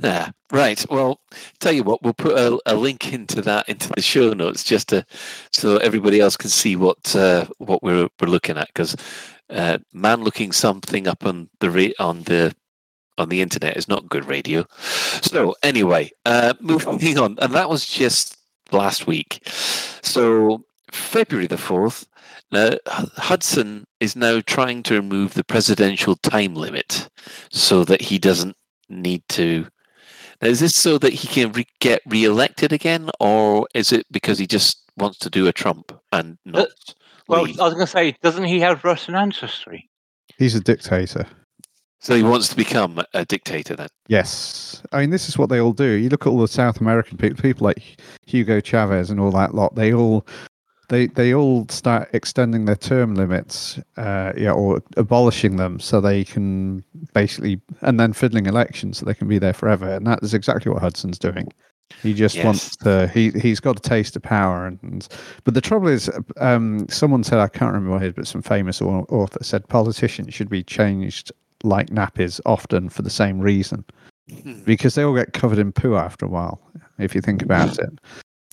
Yeah, right. Well, tell you what, we'll put a link into that into the show notes just to so everybody else can see what we're looking at, because man looking something up on the internet is not good radio. So anyway, moving on, and that was just last week. So February the 4th. Now, Hudson is now trying to remove the presidential time limit so that he doesn't need to. Now, is this so that he can get re-elected again, or is it because he just wants to do a Trump and not? Well, leave? I was going to say, doesn't he have Russian ancestry? He's a dictator. So he wants to become a dictator then? Yes. I mean, this is what they all do. You look at all the South American people like Hugo Chavez and all that lot, they all start extending their term limits, or abolishing them, so they can basically, and then fiddling elections so they can be there forever. And that is exactly what Hudson's doing. He just wants to. He's got a taste of power, but the trouble is, someone said, I can't remember what it is, but some famous author said politicians should be changed like nappies often for the same reason, because they all get covered in poo after a while. If you think about it,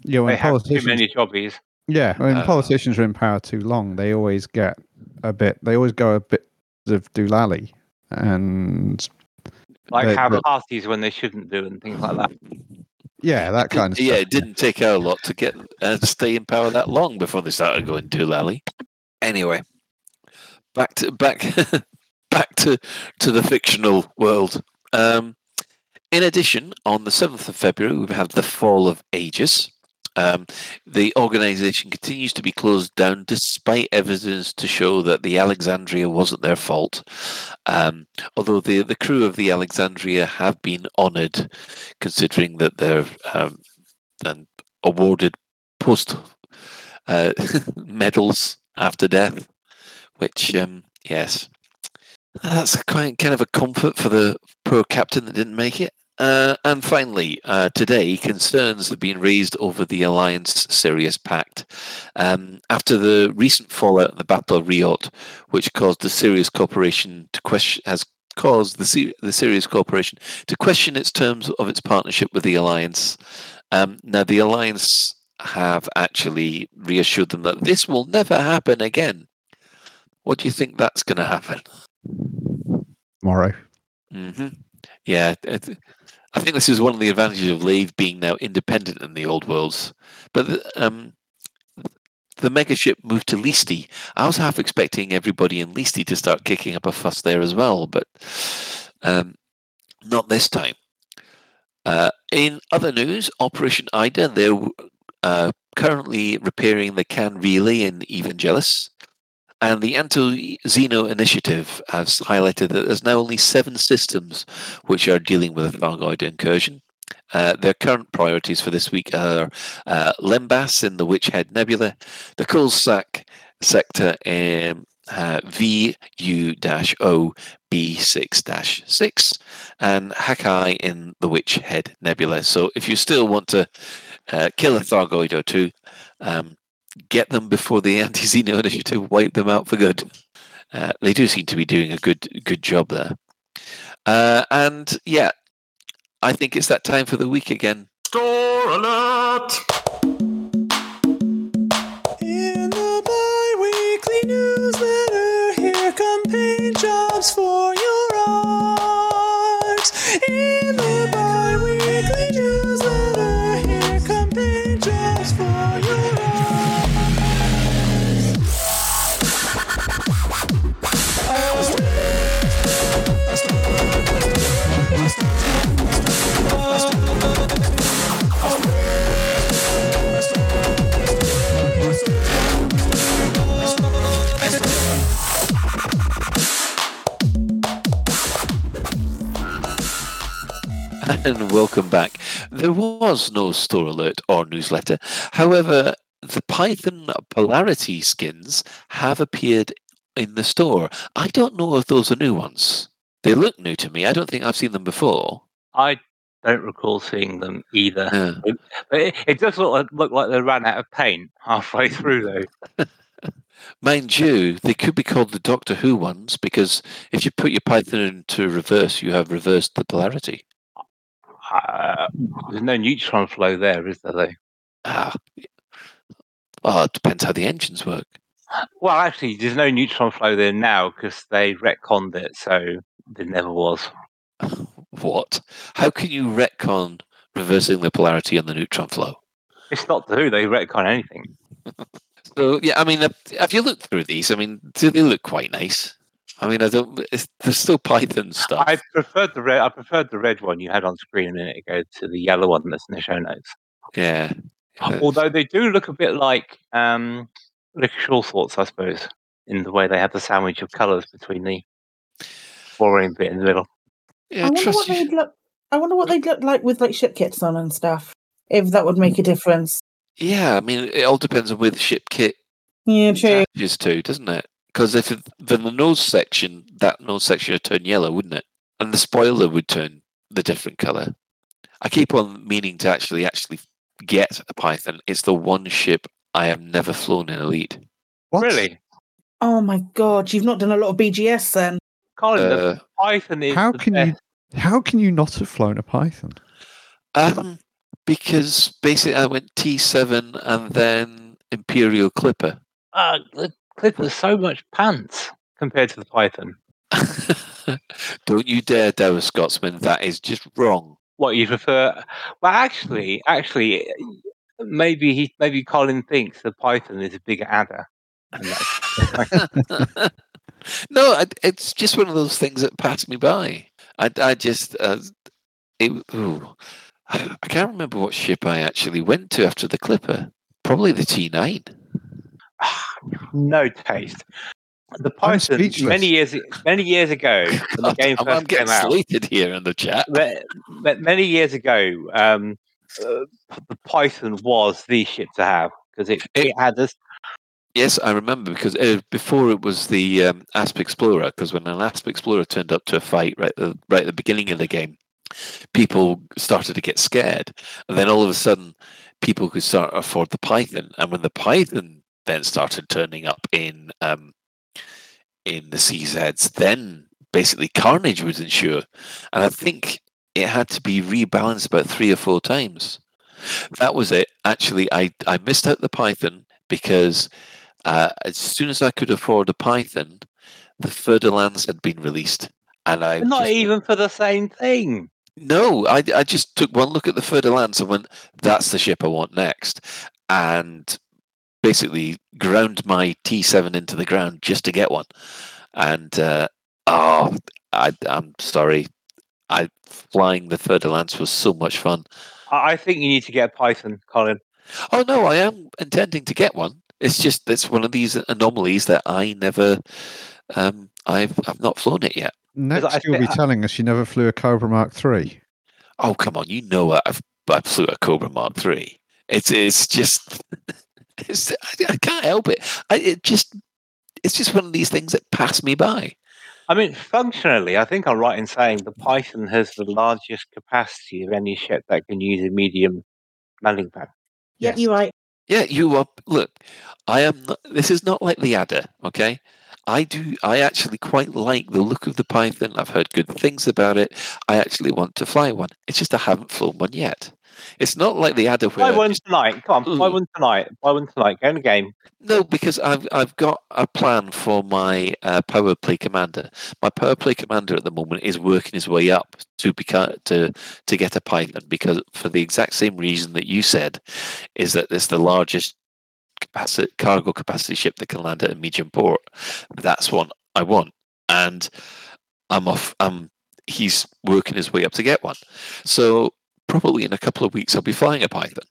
they have too many jobbies. Yeah, I mean, politicians are in power too long. They always get a bit. They always go a bit of doolally, and like have parties when they shouldn't do and things like that. Yeah, that kind of stuff. Yeah, it didn't take her a lot to get stay in power that long before they started going doolally. Anyway, back to the fictional world. In addition, on the 7th of February, we have the fall of Aegis. The organization continues to be closed down despite evidence to show that the Alexandria wasn't their fault, although the crew of the Alexandria have been honored, considering that they're awarded post medals after death, which that's quite kind of a comfort for the poor captain that didn't make it. And finally, today, concerns have been raised over the Alliance-Sirius Pact. After the recent fallout of the Battle of Riot, which caused the Sirius Corporation to question, has caused the Sirius Corporation to question its terms of its partnership with the Alliance. Now, the Alliance have actually reassured them that this will never happen again. What do you think that's going to happen? Tomorrow. Mm-hmm. Yeah, I think this is one of the advantages of Lave being now independent in the old worlds. But the megaship moved to Leasty. I was half expecting everybody in Leasty to start kicking up a fuss there as well, but not this time. In other news, Operation Ida, they're currently repairing the CAN relay in Evangelis. And the Anti-Xeno Initiative has highlighted that there's now only 7 systems which are dealing with a Thargoid incursion. Their current priorities for this week are Lembas in the Witch Head Nebula, the Coalsack Sector VU-0B6-6, and Hakai in the Witch Head Nebula. So if you still want to kill a Thargoid or two, get them before the Anti-Xeno Initiative wipe them out for good. They do seem to be doing a good job there. I think it's that time for the week again. Store alert! In the bi-weekly newsletter, here come paint jobs for your art. In the bi-weekly newsletter, here come paint jobs for your art. And welcome back. There was no store alert or newsletter. However, the Python polarity skins have appeared in the store. I don't know if those are new ones. They look new to me. I don't think I've seen them before. I don't recall seeing them either. Yeah. But it does look like they ran out of paint halfway through, though. Mind you, they could be called the Doctor Who ones, because if you put your Python into reverse, you have reversed the polarity. There's no neutron flow there, is there, though? It depends how the engines work. Well, actually, there's no neutron flow there now because they retconned it, so there never was. What? How can you retcon reversing the polarity and the neutron flow? It's not the Who, they retcon anything. So, yeah, I mean, have you looked through these? I mean, do they look quite nice? I mean, there's still Python stuff. I preferred the red one you had on screen a minute ago to the yellow one that's in the show notes. Yeah. Although they do look a bit like Licorice All Sorts, I suppose, in the way they have the sandwich of colours between the boring bit in the middle. Yeah, I wonder what they'd look like with like ship kits on and stuff, if that would make a difference. Yeah, I mean, it all depends on where the ship kit attaches to, doesn't it? Because if the nose section, that nose section would turn yellow, wouldn't it? And the spoiler would turn the different colour. I keep on meaning to actually get a Python. It's the one ship I have never flown in Elite. What? Really? Oh my god! You've not done a lot of BGS then. Colin, the Python is How can you not have flown a Python? Because basically I went T7 and then Imperial Clipper. The Clipper's so much pants compared to the Python. Don't you dare, Dower Scotsman. That is just wrong. What you prefer? Well, actually, maybe Colin thinks the Python is a bigger adder. No, it's just one of those things that passed me by. I can't remember what ship I actually went to after the Clipper. Probably the T9. No taste. The Python, many years ago, when the game first came out. I'm getting slated here in the chat. But many years ago, the Python was the ship to have because it had this. Yes, I remember because before it was the Asp Explorer. Because when an Asp Explorer turned up to a fight right at the beginning of the game, people started to get scared, and then all of a sudden, people could start to afford the Python. And when the Python then started turning up in the CZs, then basically carnage was ensured. And I think it had to be rebalanced about 3 or 4 times. That was it. Actually, I missed out the Python because. As soon as I could afford a Python, the Ferdinands had been released, and even for the same thing. No, I just took one look at the Ferdinands and went, "That's the ship I want next," and basically ground my T7 into the ground just to get one. And I'm sorry, flying the Ferdinands was so much fun. I think you need to get a Python, Colin. Oh no, I am intending to get one. It's just it's one of these anomalies that I never, I've not flown it yet. Next, you'll be telling us you never flew a Cobra Mark III. Oh come on, you know I flew a Cobra Mark III. I can't help it. It's just one of these things that pass me by. I mean, functionally, I think I'm right in saying the Python has the largest capacity of any ship that can use a medium landing pad. Yes. Yeah, you're right. Yeah, you are. Look, I am. This is not like the adder, okay? I actually quite like the look of the Python. I've heard good things about it. I actually want to fly one. It's just I haven't flown one yet. It's not like the adder. Buy one tonight. Come on, buy one tonight. Buy one tonight. Go in the game. No, because I've got a plan for my power play commander. My power play commander at the moment is working his way up to get a Python because for the exact same reason that you said, is that it's the largest cargo capacity ship that can land at a Mijin port. That's one I want, and I'm off. He's working his way up to get one, so. Probably in a couple of weeks, I'll be flying a Python.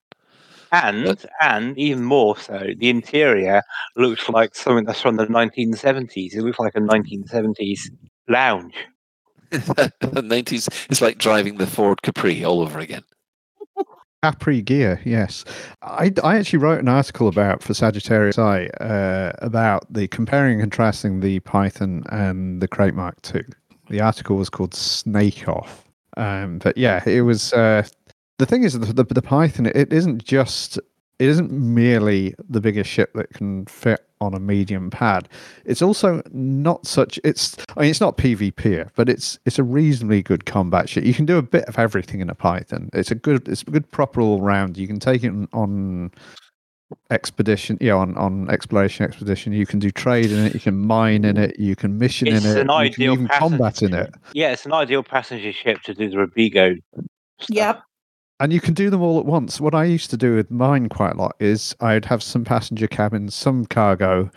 And even more so, the interior looks like something that's from the 1970s. It looks like a 1970s lounge. It's like driving the Ford Capri all over again. Capri gear, yes. I actually wrote an article about for Sagittarius Eye about the comparing and contrasting the Python and the Crate Mark II. The article was called Snake Off. But yeah, it was the thing is the Python, it isn't merely the biggest ship that can fit on a medium pad. It's also not such. It's not PvP, but it's a reasonably good combat ship. You can do a bit of everything in a Python. It's a good proper all round. You can take it on expedition, on expedition. You can do trade in it. You can mine in it. You can mission in it. It's an ideal combat in it. Yeah, it's an ideal passenger ship to do the Rubigo stuff. Yep. And you can do them all at once. What I used to do with mine quite a lot is I'd have some passenger cabins, some cargo,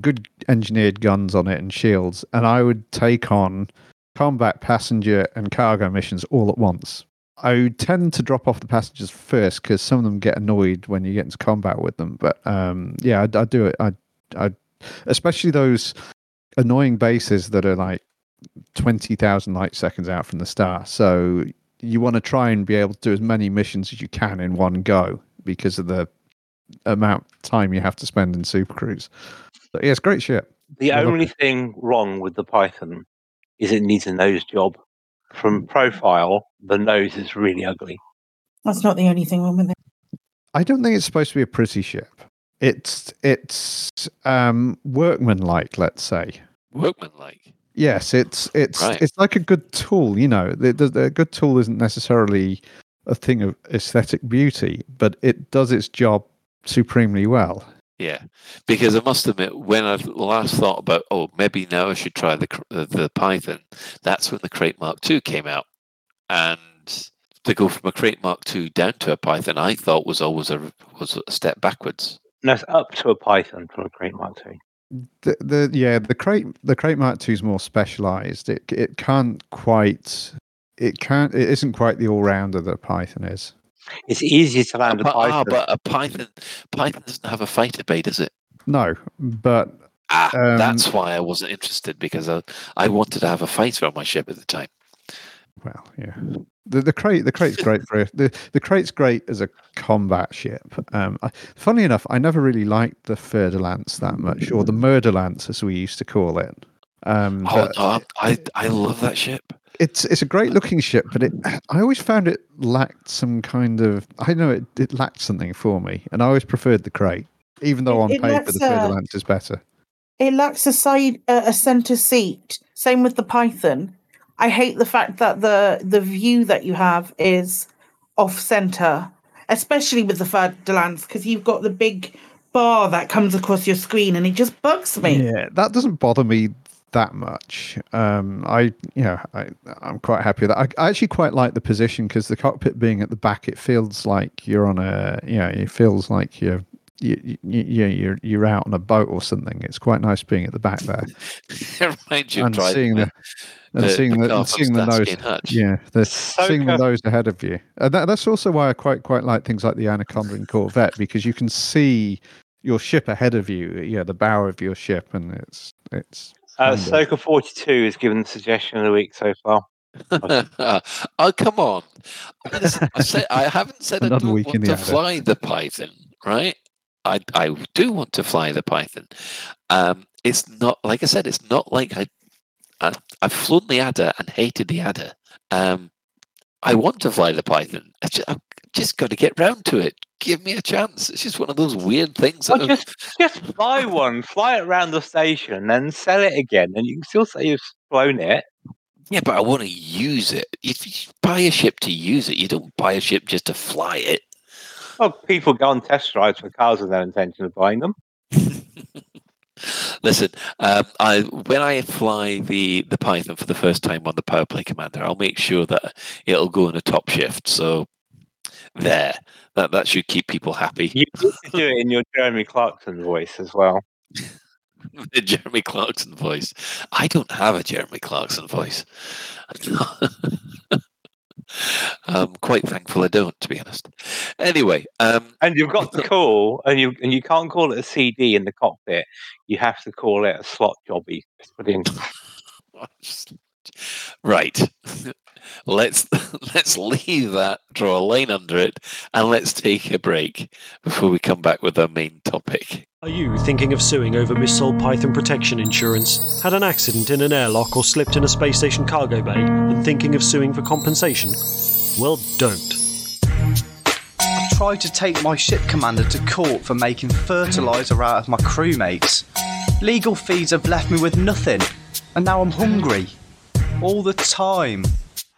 good engineered guns on it and shields, and I would take on combat, passenger, and cargo missions all at once. I would tend to drop off the passengers first because some of them get annoyed when you get into combat with them. But yeah, I do it. I especially those annoying bases that are like 20,000 light seconds out from the star. So you want to try and be able to do as many missions as you can in one go because of the amount of time you have to spend in Super Cruise. So, yeah, it's great ship. The only thing wrong with the Python is it needs a nose job. From profile, the nose is really ugly. That's not the only thing wrong with it. I don't think it's supposed to be a pretty ship. It's workmanlike, let's say. Workmanlike? Yes, it's right. It's like a good tool, you know. The good tool isn't necessarily a thing of aesthetic beauty, but it does its job supremely well. Yeah, because I must admit, when I last thought about, maybe now I should try the Python, that's when the Crate Mark II came out. And to go from a Crate Mark II down to a Python, I thought was always a step backwards. No, it's up to a Python from a Crate Mark II. The Crate Mark II is more specialised. It isn't quite the all rounder that a Python is. It's easier to land a Python. But a Python doesn't have a fighter bay, does it? No, but that's why I wasn't interested because I wanted to have a fighter on my ship at the time. Well, yeah, the crate's great for the crate's great as a combat ship. Funnily enough, I never really liked the Ferdilance that much, or the Murder Lance as we used to call it. I love that ship. It's a great looking ship, but I always found it lacked some kind of it lacked something for me, and I always preferred the Crate, even though on paper the Ferdilance is better. It lacks a center seat. Same with the Python. I hate the fact that the view that you have is off-center, especially with the Ferdilance, because you've got the big bar that comes across your screen, and it just bugs me. Yeah, that doesn't bother me that much. I'm quite happy with that. I actually quite like the position, because the cockpit being at the back, it feels like you're on it feels like you're out on a boat or something. It's quite nice being at the back there. It reminds you and seeing the nose. Yeah, seeing the nose ahead of you. And that's also why I quite like things like the Anaconda and Corvette, because you can see your ship ahead of you. Yeah, the bow of your ship, and it's. Soka 42 is given the suggestion of the week so far. Oh, come on! I haven't said I don't want to fly the Python, right? I do want to fly the Python. It's not like I said. It's not like I've flown the Adder and hated the Adder. I want to fly the Python. I've just got to get round to it. Give me a chance. It's just one of those weird things. Just fly one. Fly it around the station and sell it again. And you can still say you've flown it. Yeah, but I want to use it. If you buy a ship to use it, you don't buy a ship just to fly it. Well, people go on test rides for cars with no intention of buying them. Listen, when I fly the Python for the first time on the Power Play Commander, I'll make sure that it'll go in a top shift. So there. That should keep people happy. You need to do it in your Jeremy Clarkson voice as well. The Jeremy Clarkson voice. I don't have a Jeremy Clarkson voice. I'm quite thankful I don't, to be honest. Anyway, and you've got to call, and you can't call it a CD in the cockpit. You have to call it a slot jobby. Right. let's leave that, draw a line under it, and let's take a break before we come back with our main topic. Are you thinking of suing over mis-sold Python protection insurance? Had an accident in an airlock or slipped in a space station cargo bay and thinking of suing for compensation? Well, don't. I tried to take my ship commander to court for making fertiliser out of my crewmates. Legal fees have left me with nothing, and now I'm hungry. All the time.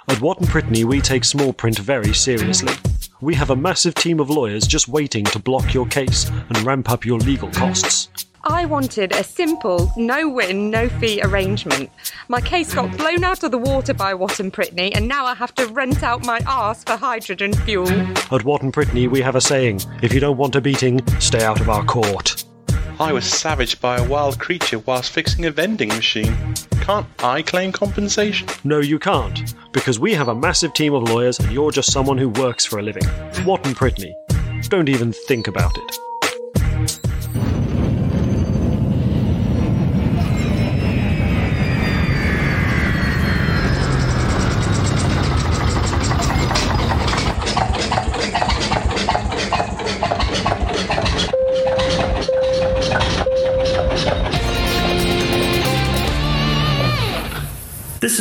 At Watt & Prittany, we take small print very seriously. We have a massive team of lawyers just waiting to block your case and ramp up your legal costs. I wanted a simple, no-win, no-fee arrangement. My case got blown out of the water by Watt & Prittany, and now I have to rent out my arse for hydrogen fuel. At Watt & Prittany, we have a saying, if you don't want a beating, stay out of our court. I was savaged by a wild creature whilst fixing a vending machine. Can't I claim compensation? No, you can't, because we have a massive team of lawyers and you're just someone who works for a living. Watt & Prittany. Don't even think about it. This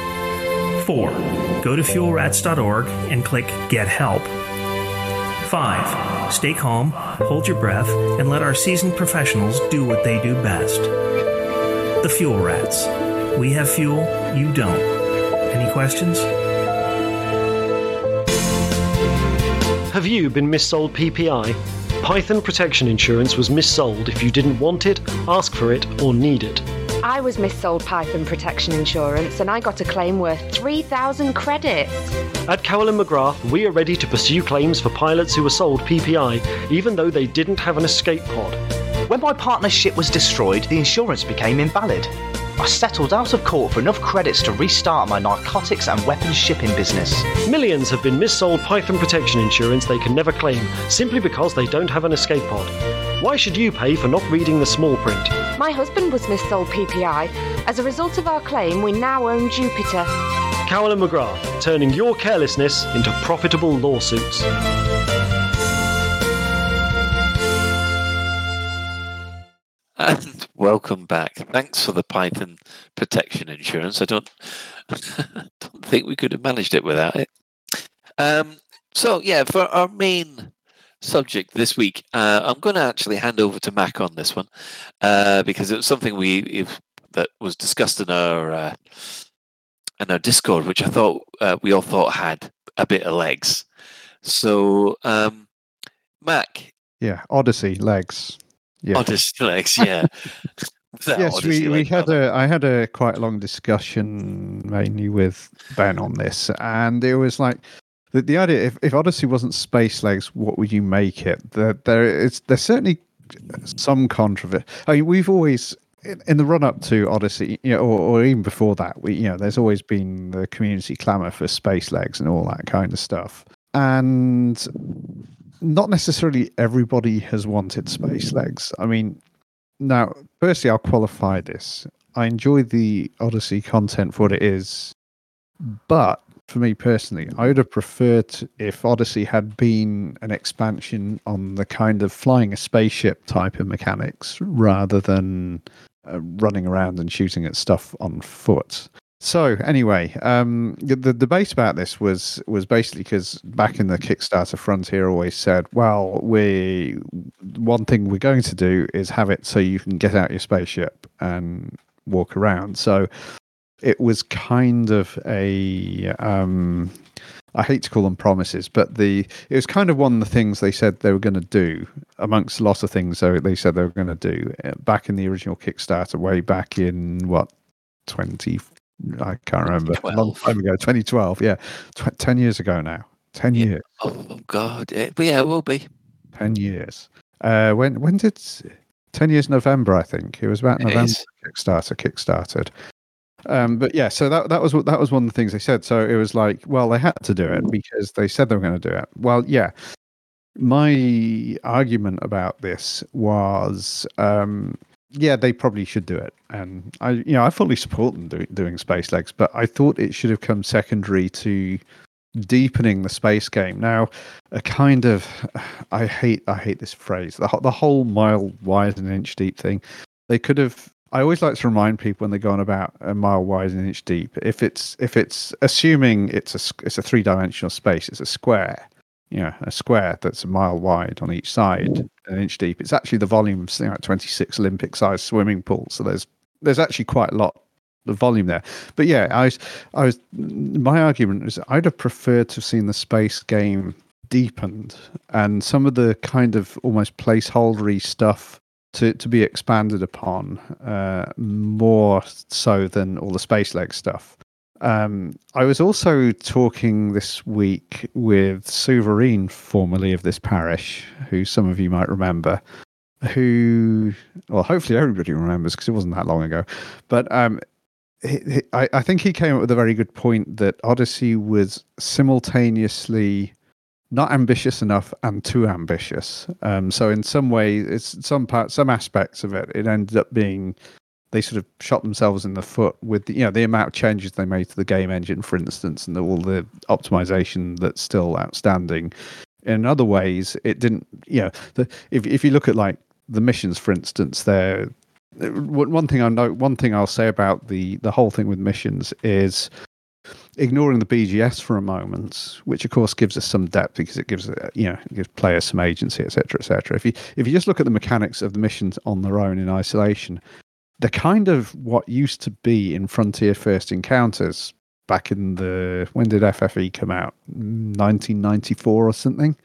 4. Go to fuelrats.org and click Get Help. 5. Stay calm, hold your breath, and let our seasoned professionals do what they do best. The Fuel Rats. We have fuel, you don't. Any questions? Have you been missold PPI? Python Protection Insurance was missold if you didn't want it, ask for it, or need it. I was missold Python Protection Insurance and I got a claim worth 3,000 credits. At Cowell & McGrath, we are ready to pursue claims for pilots who were sold PPI, even though they didn't have an escape pod. When my partner's ship was destroyed, the insurance became invalid. I settled out of court for enough credits to restart my narcotics and weapons shipping business. Millions have been missold Python Protection Insurance they can never claim, simply because they don't have an escape pod. Why should you pay for not reading the small print? My husband was missold PPI. As a result of our claim, we now own Jupiter. Cowell & McGrath, turning your carelessness into profitable lawsuits. And welcome back. Thanks for the Python Protection Insurance. I don't think we could have managed it without it. So, for our main subject this week, I'm going to actually hand over to Mac on this one because it was something that was discussed in our Discord, which I thought we all thought had a bit of legs. So, Mac, Odyssey legs, Odyssey legs, yeah. Yes, Odyssey we had a I had a quite long discussion mainly with Ben on this, and it was like. The idea, if Odyssey wasn't space legs, what would you make it? There's certainly some controversy. I mean, we've always, in the run-up to Odyssey, you know, or even before that, there's always been the community clamour for space legs and all that kind of stuff. And not necessarily everybody has wanted space legs. I mean, now, firstly, I'll qualify this. I enjoy the Odyssey content for what it is, but for me personally, I would have preferred if Odyssey had been an expansion on the kind of flying a spaceship type of mechanics rather than running around and shooting at stuff on foot. So anyway, the debate about this was basically because back in the Kickstarter, Frontier always said, well, one thing we're going to do is have it so you can get out your spaceship and walk around. So it was kind of a, I hate to call them promises, but it was kind of one of the things they said they were going to do, amongst a lot of things they said they were going to do back in the original Kickstarter, way back in, 2012. I can't remember, a long time ago, 2012, 10 years ago now. 10 years. Oh God! It will be 10 years. When did 10 years? November, I think. It was about November. Kickstarter kickstarted. But yeah, so that was one of the things they said. So it was like, well, they had to do it because they said they were going to do it. Well, yeah. My argument about this was, they probably should do it, and I fully support them doing Space Legs, but I thought it should have come secondary to deepening the space game. Now, a kind of, I hate this phrase, the whole mile wide and inch deep thing. They could have. I always like to remind people when they go on about a mile wide and an inch deep. If it's assuming it's a 3-dimensional space, it's a square. Yeah, a square that's a mile wide on each side, an inch deep. It's actually the volume of something like 26 Olympic-sized swimming pools. So there's actually quite a lot of volume there. But yeah, I was. My argument is I'd have preferred to have seen the space game deepened and some of the kind of almost placeholdery stuff to be expanded upon more so than all the space leg stuff. I was also talking this week with Souverine, formerly of this parish, who some of you might remember, who, well, hopefully everybody remembers because it wasn't that long ago, but I think he came up with a very good point that Odyssey was simultaneously not ambitious enough and too ambitious. So in some way, some aspects of it ended up being, they sort of shot themselves in the foot with the amount of changes they made to the game engine, for instance, and all the optimization that's still outstanding. In other ways, it didn't. If you look at like the missions, for instance, there. One thing I'll say about the whole thing with missions is, ignoring the BGS for a moment, which of course gives us some depth because it gives gives players some agency, etc., etc. If you just look at the mechanics of the missions on their own in isolation, they're kind of what used to be in Frontier First Encounters back in the, when did FFE come out? 1994 or something.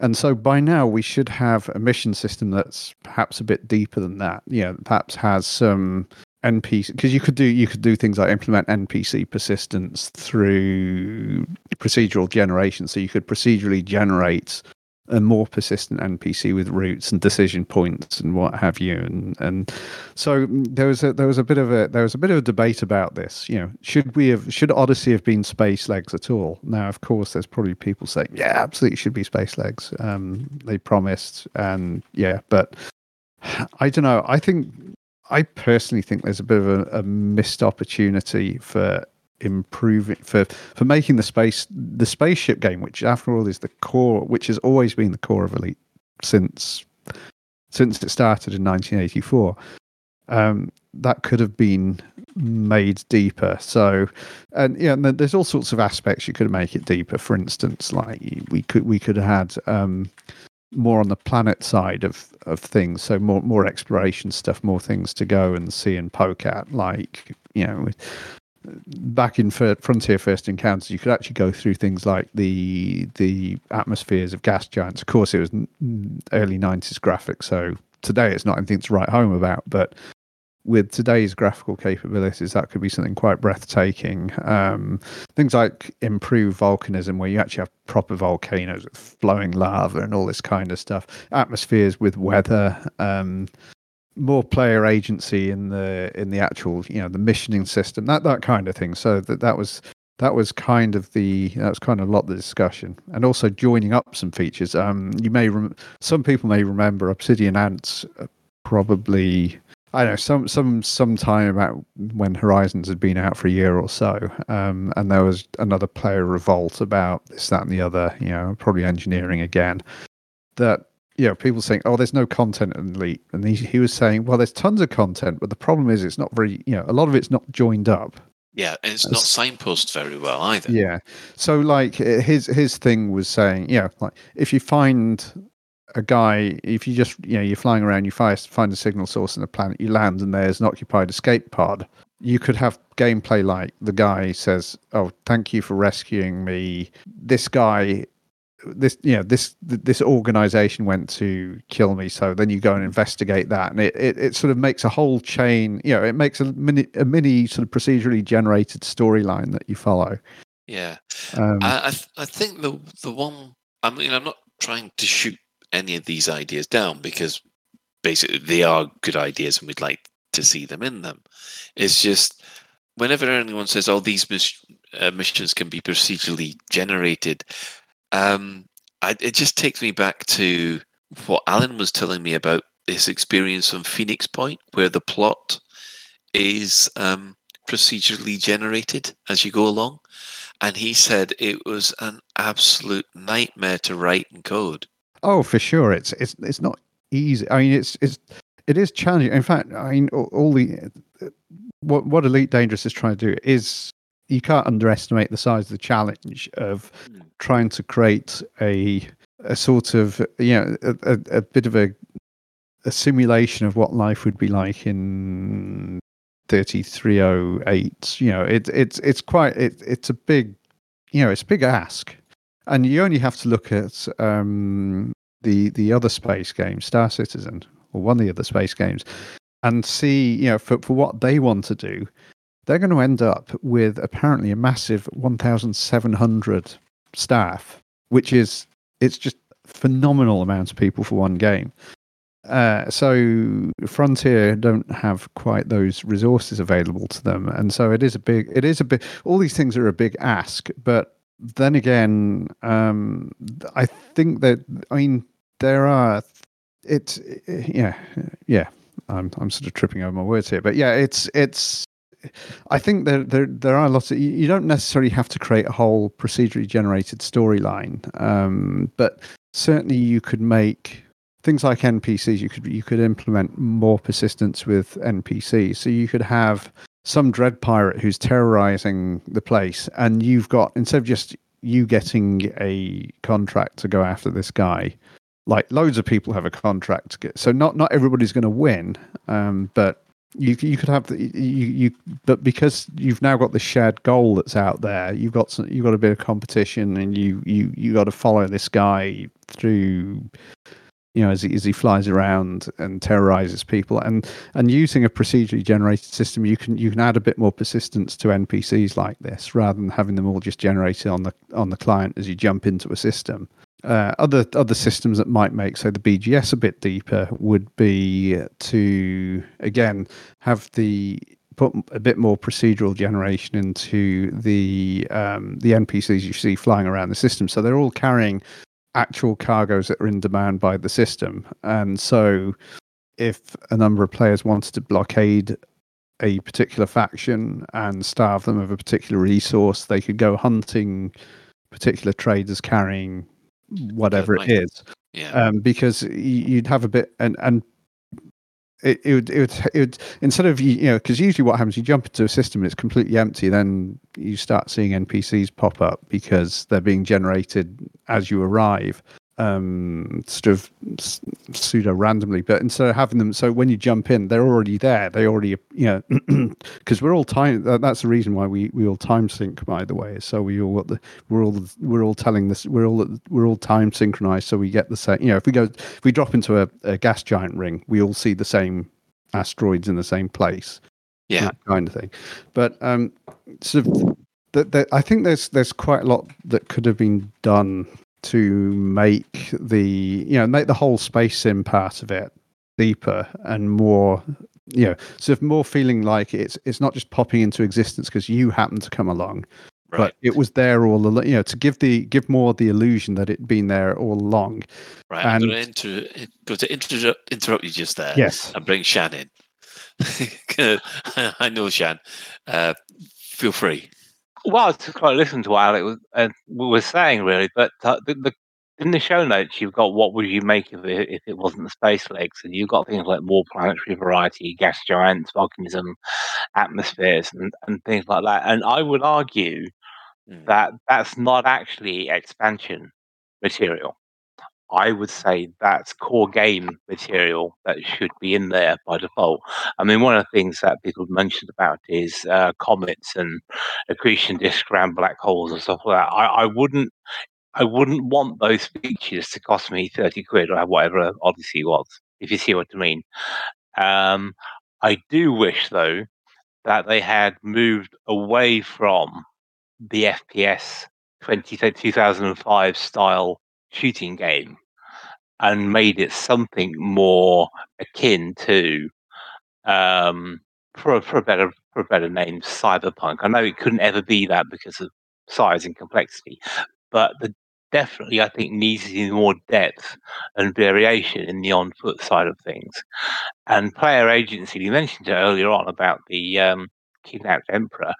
And so by now we should have a mission system that's perhaps a bit deeper than that. Perhaps has some NPC, because you could do things like implement NPC persistence through procedural generation. So you could procedurally generate a more persistent NPC with routes and decision points and what have you, and so there was a bit of a debate about this. Should Odyssey have been space legs at all? Now, of course, there's probably people saying, yeah, absolutely, it should be space legs. They promised, and yeah, but I don't know. I personally think there's a bit of a missed opportunity for improving, for making the spaceship game, which after all is the core, which has always been the core of Elite since it started in 1984. That could have been made deeper. So, and there's all sorts of aspects you could make it deeper. For instance, like we could have had more on the planet side of things, so more exploration stuff, more things to go and see and poke at, like back in Frontier First Encounters, you could actually go through things like the atmospheres of gas giants. Of course, it was early 90s graphics, so today it's not anything to write home about, but with today's graphical capabilities, that could be something quite breathtaking. Things like improved volcanism, where you actually have proper volcanoes with flowing lava and all this kind of stuff. Atmospheres with weather, more player agency in the actual the missioning system, that kind of thing. So that was kind of a lot of the discussion, and also joining up some features. Some people may remember Obsidian Ants, probably, I don't know, some time about when Horizons had been out for a year or so, and there was another player revolt about this, that, and the other. Probably engineering again. That. People saying, oh, there's no content in Elite. And he was saying, well, there's tons of content, but the problem is it's not very, a lot of it's not joined up. Yeah, and it's not signposted very well either. Yeah. So, like, his thing was saying, if you find a guy, if you just, you're flying around, you find a signal source on the planet, you land, and there's an occupied escape pod, you could have gameplay like the guy says, oh, thank you for rescuing me. This guy... this organization went to kill me, so then you go and investigate that, and it sort of makes a whole chain, it makes a mini sort of procedurally generated storyline that you follow, Yeah. I think the one, I mean, I'm not trying to shoot any of these ideas down because basically they are good ideas and we'd like to see them in them. It's just whenever anyone says, oh, these missions can be procedurally generated, it just takes me back to what Alan was telling me about his experience on Phoenix Point, where the plot is procedurally generated as you go along. And he said it was an absolute nightmare to write and code. Oh, for sure. It's not easy. I mean, it is challenging. In fact, I mean, all the what Elite Dangerous is trying to do is you can't underestimate the size of the challenge of trying to create a sort of, you know, a bit of a simulation of what life would be like in 3308. You know, it's a big ask, and you only have to look at the other space game, Star Citizen, or one of the other space games, and see, you know, for what they want to do, they're going to end up with apparently a massive 1,700 staff, which is, it's just phenomenal amount of people for one game. So Frontier don't have quite those resources available to them, and so it is a big. All these things are a big ask, but then again, I think that, I mean, there are. Yeah. I'm sort of tripping over my words here, but yeah, it's. I think there are lots of. You don't necessarily have to create a whole procedurally generated storyline, but certainly you could make. Things like NPCs, you could implement more persistence with NPCs. So you could have some dread pirate who's terrorizing the place, and you've got, instead of just you getting a contract to go after this guy, like loads of people have a contract to get. So not everybody's going to win, but you could have but because you've now got the shared goal that's out there, you've got a bit of competition, and you got to follow this guy through. You know, as he flies around and terrorizes people, and using a procedurally generated system, you can add a bit more persistence to NPCs like this, rather than having them all just generated on the client as you jump into a system. Other systems that might make, so the BGS a bit deeper, would be to again have the put a bit more procedural generation into the NPCs you see flying around the system, so they're all carrying actual cargoes that are in demand by the system. And so if a number of players wanted to blockade a particular faction and starve them of a particular resource, they could go hunting particular traders carrying whatever it is. Yeah. Because you'd have a bit and it would instead of, you know, because usually what happens, you jump into a system, it's completely empty, then you start seeing NPCs pop up because they're being generated as you arrive, sort of pseudo randomly. But instead of having them, so when you jump in, they're already there. They already, you know, because we're all time. That's the reason why we all time sync, by the way. So we're all time synchronized. So we get the same. You know, if we drop into a gas giant ring, we all see the same asteroids in the same place. Yeah, that kind of thing. But sort of. I think there's quite a lot that could have been done to make the whole space sim part of it deeper and more, you know, sort of more feeling like it's not just popping into existence because you happen to come along, right. But it was there all along, you know, to give more the illusion that it'd been there all along. Right, and I'm going to interrupt you just there. Yes, and bring Shan in. I know Shan. Feel free. Well, I was just trying to listen to what Alec was saying, really, but in the show notes, you've got what would you make of it if it wasn't the space legs, and you've got things like more planetary variety, gas giants, volcanism, atmospheres, and things like that. And I would argue that that's not actually expansion material. I would say that's core game material that should be in there by default. I mean, one of the things that people mentioned about is comets and accretion disks around black holes and stuff like that. I wouldn't want those features to cost me 30 quid or whatever Odyssey was, if you see what I mean. I do wish, though, that they had moved away from the FPS 2005 style shooting game and made it something more akin to, for a better name, cyberpunk. I know it couldn't ever be that because of size and complexity, but definitely I think needs more depth and variation in the on-foot side of things. And player agency, you mentioned it earlier on about the kidnapped emperor.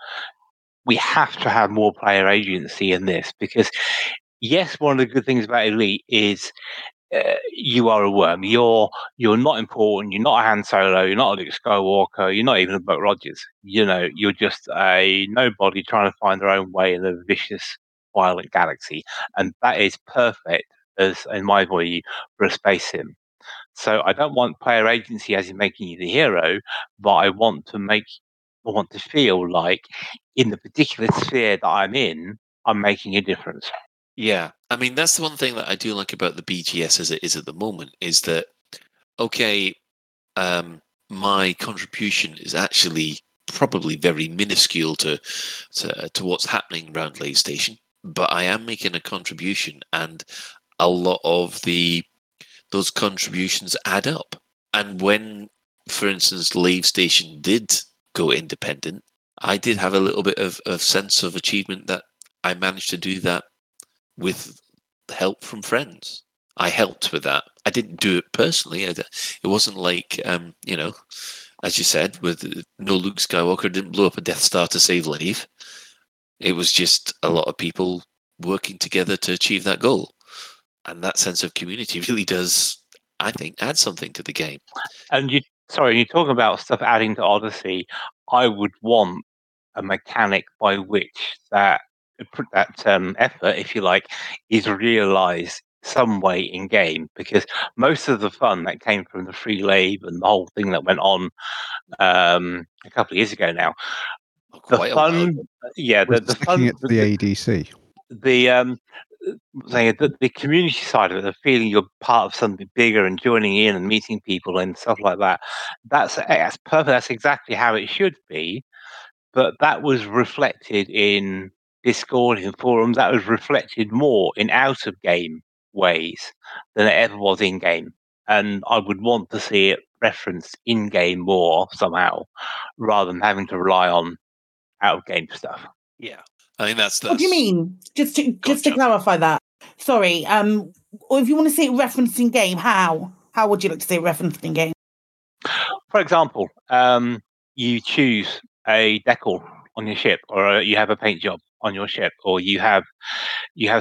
We have to have more player agency in this because, yes, one of the good things about Elite is you are a worm. You're not important. You're not a Han Solo. You're not a Luke Skywalker. You're not even a Buck Rogers. You know, you're just a nobody trying to find their own way in a vicious, violent galaxy, and that is perfect, as in my view, for a space sim. So I don't want player agency as in making you the hero, but I want to feel like in the particular sphere that I'm in, I'm making a difference. Yeah, I mean, that's the one thing that I do like about the BGS as it is at the moment is that, okay, my contribution is actually probably very minuscule to what's happening around PlayStation, but I am making a contribution, and a lot of those contributions add up. And when, for instance, LaveStation did go independent, I did have a little bit of sense of achievement that I managed to do that with help from friends. I helped with that. I didn't do it personally. It wasn't like, as you said, with no Luke Skywalker, didn't blow up a Death Star to save Lave. It was just a lot of people working together to achieve that goal. And that sense of community really does, I think, add something to the game. And you're talking about stuff adding to Odyssey. I would want a mechanic by which that effort, if you like, is realized some way in game, because most of the fun that came from the free Lave and the whole thing that went on a couple of years ago now. The fun at the ADC. The community side of it, the feeling you're part of something bigger and joining in and meeting people and stuff like that. That's perfect. That's exactly how it should be. But that was reflected in Discord, in forums. That was reflected more in out of game ways than it ever was in game, and I would want to see it referenced in game more somehow, rather than having to rely on out of game stuff. Yeah, I mean that's. What do you mean? Just to clarify that. Sorry. Or if you want to see it referenced in game, how would you like to see it referenced in game? For example, you choose a decal on your ship, or you have a paint job on your ship, or you have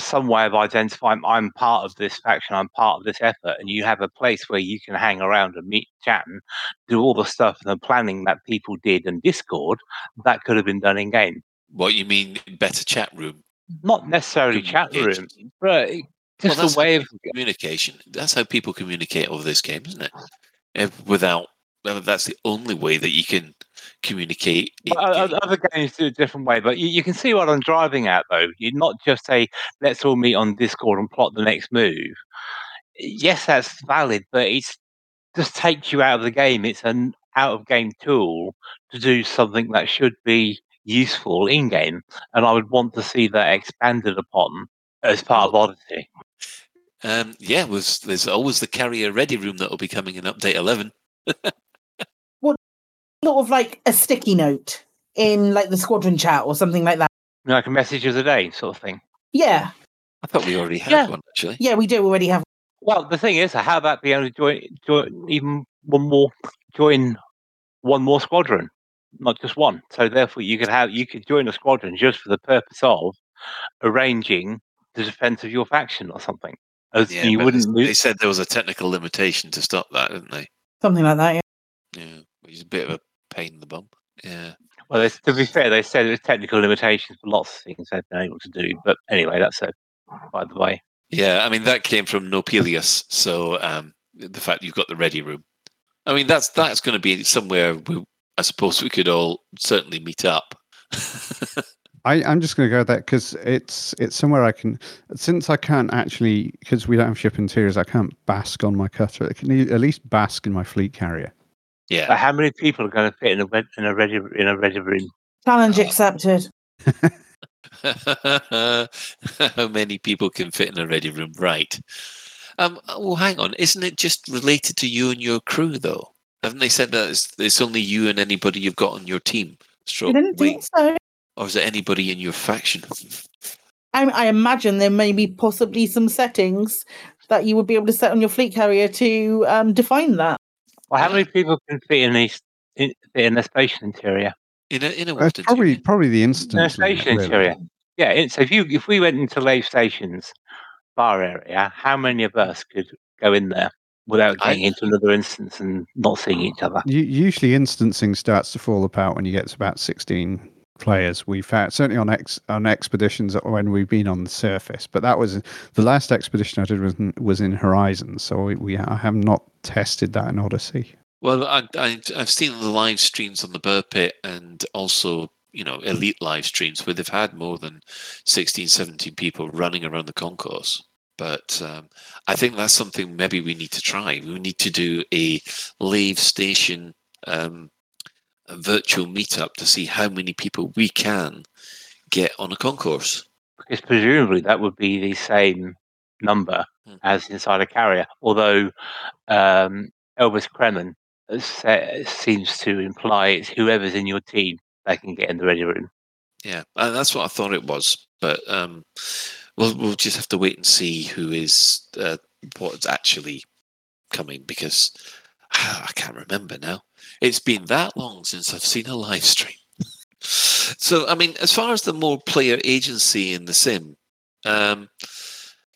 some way of identifying I'm part of this faction, I'm part of this effort, and you have a place where you can hang around and meet, chat, and do all the stuff and the planning that people did in Discord that could have been done in game. What you mean, better chat room? Not necessarily chat room, but just a way of communication. That's how people communicate over this game, isn't it? That's the only way that you can communicate. Other games do a different way, but you can see what I'm driving at, though. You're not just let's all meet on Discord and plot the next move. Yes, that's valid, but it just takes you out of the game. It's an out-of-game tool to do something that should be useful in-game, and I would want to see that expanded upon as part of Odyssey. There's always the carrier-ready room that will be coming in Update 11. Sort of like a sticky note in like the squadron chat or something like that. Like a message of the day sort of thing. Yeah. I thought we already had one, actually. Yeah, we do already have one. Well, the thing is, how about being able to join one more squadron, not just one. So therefore you could join a squadron just for the purpose of arranging the defense of your faction or something. They said there was a technical limitation to stop that, didn't they? Something like that, yeah. Yeah. Which is a bit of a pain in the bum. Yeah. Well, to be fair, they said there's technical limitations for lots of things they've been able to do. But anyway, that's it, by the way. Yeah, I mean, that came from Nopelius. So the fact you've got the ready room. I mean, that's going to be somewhere I suppose we could all certainly meet up. I'm just going to go there because it's somewhere I can... Since I can't actually... Because we don't have ship interiors, I can't bask on my cutter. I can at least bask in my fleet carrier. Yeah. But how many people are going to fit in a ready room? Challenge accepted. How many people can fit in a ready room? Right. Well, hang on. Isn't it just related to you and your crew, though? Haven't they said that it's only you and anybody you've got on your team? I didn't think so. Or is it anybody in your faction? I imagine there may be possibly some settings that you would be able to set on your fleet carrier to define that. Well, how many people can fit in a station interior? In a probably the instance. In a station interior. Yeah. So if we went into Lave Station's bar area, how many of us could go in there without getting into another instance and not seeing each other? Usually, instancing starts to fall apart when you get to about 16 players. We found certainly on expeditions when we've been on the surface, but that was the last expedition I did was in Horizon, so I have not tested that in Odyssey. Well, I've seen the live streams on the Burr Pit and also, you know, elite live streams where they've had more than 16, 17 people running around the concourse. But I think that's something maybe we need to try. We need to do a Lave Station a virtual meetup to see how many people we can get on a concourse. Because presumably that would be the same number as inside a carrier, although Elvis Kremen seems to imply it's whoever's in your team that can get in the ready room. Yeah, and that's what I thought it was. But we'll just have to wait and see who is what's actually coming, because I can't remember now. It's been that long since I've seen a live stream. So, I mean, as far as the more player agency in the sim, does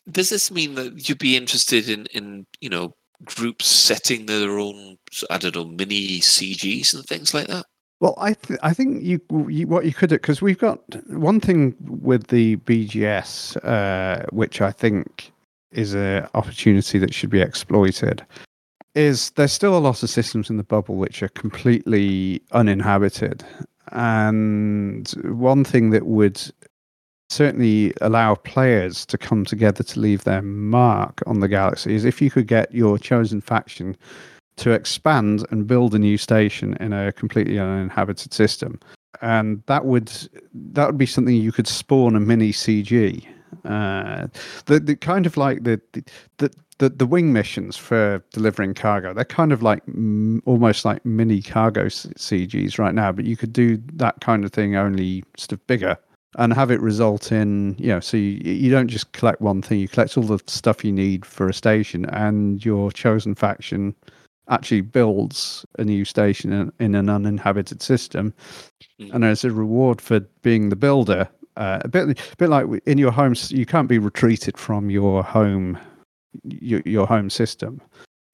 this mean that you'd be interested in you know, groups setting their own, I don't know, mini CGs and things like that? Well, I think you what you could do, because we've got one thing with the BGS, which I think is an opportunity that should be exploited, is there's still a lot of systems in the bubble which are completely uninhabited. And one thing that would certainly allow players to come together to leave their mark on the galaxy is if you could get your chosen faction to expand and build a new station in a completely uninhabited system. And that would be something you could spawn a mini CG. The kind of like the wing missions for delivering cargo, they're kind of like almost like mini cargo CGs right now, but you could do that kind of thing only sort of bigger and have it result in, you know, so you don't just collect one thing, you collect all the stuff you need for a station, and your chosen faction actually builds a new station in an uninhabited system. And as a reward for being the builder, a bit like in your home, you can't be retreated from your home system.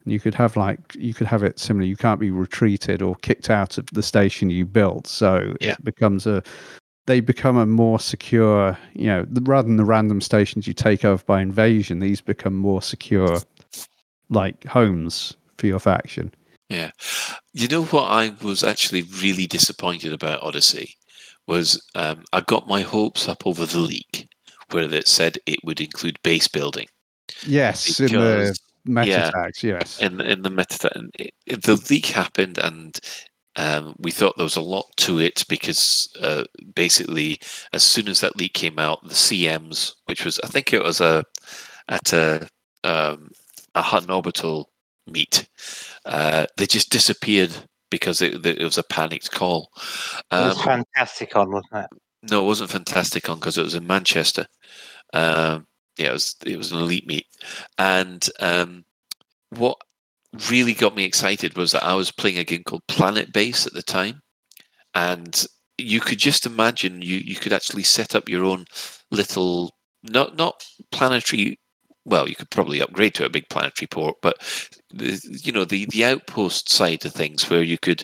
And you could have it similar. You can't be retreated or kicked out of the station you built. So it becomes they become a more secure, you know, rather than the random stations you take over by invasion, these become more secure, like homes for your faction. Yeah. You know what I was actually really disappointed about Odyssey was I got my hopes up over the leak where it said it would include base building. Yes, because, in the meta tags, yes. In the meta tag. The leak happened and we thought there was a lot to it because basically as soon as that leak came out, the CMs, which was, I think it was at a Hutton Orbital meet, they just disappeared because it was a panicked call. It was Fantasticon, wasn't it? No, it wasn't Fantasticon because it was in Manchester. It was an elite meet, and what really got me excited was that I was playing a game called Planet Base at the time, and you could just imagine you could actually set up your own little not planetary. Well, you could probably upgrade to a big planetary port, but the outpost side of things where you could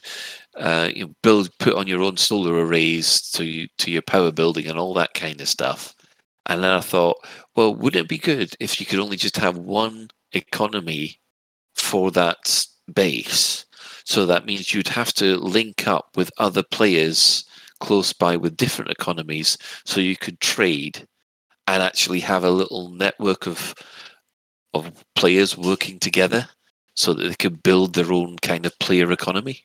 put on your own solar arrays to your power building and all that kind of stuff. And then I thought, well, wouldn't it be good if you could only just have one economy for that base? So that means you'd have to link up with other players close by with different economies so you could trade and actually have a little network of players working together so that they could build their own kind of player economy.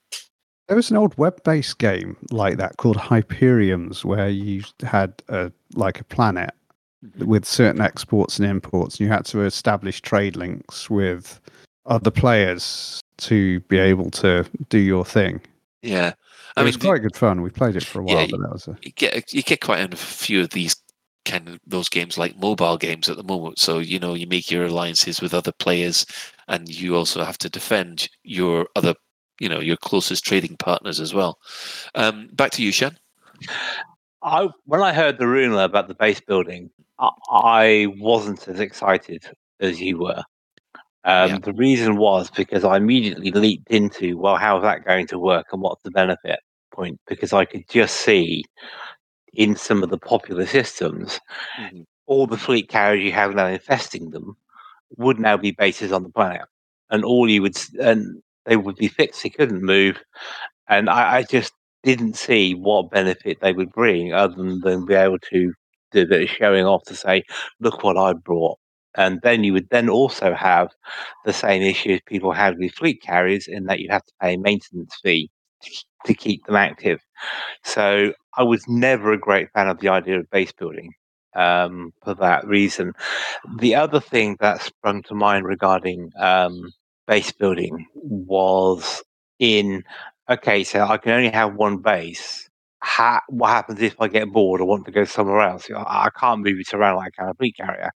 There was an old web-based game like that called Hyperiums, where you had a planet with certain exports and imports, and you had to establish trade links with other players to be able to do your thing. Yeah. I mean, it was quite good fun. We played it for a while, but that was you get quite a few of these kind of those games, like mobile games at the moment. So, you know, you make your alliances with other players, and you also have to defend your other, you know, your closest trading partners as well. Back to you, Shan. When I heard the rumor about the base building, I wasn't as excited as you were. The reason was because I immediately leaped into, well, how's that going to work and what's the benefit point? Because I could just see in some of the popular systems, all the fleet carriers you have now infesting them would now be bases on the planet. And they would be fixed. They couldn't move. And I just didn't see what benefit they would bring other than be able to do a bit of showing off to say, look what I brought. And then you would then also have the same issues people had with fleet carriers in that you have to pay a maintenance fee to keep them active. So I was never a great fan of the idea of base building for that reason. The other thing that sprung to mind regarding base building was so I can only have one base. What happens if I get bored or want to go somewhere else? I can't move it around like a fleet carrier.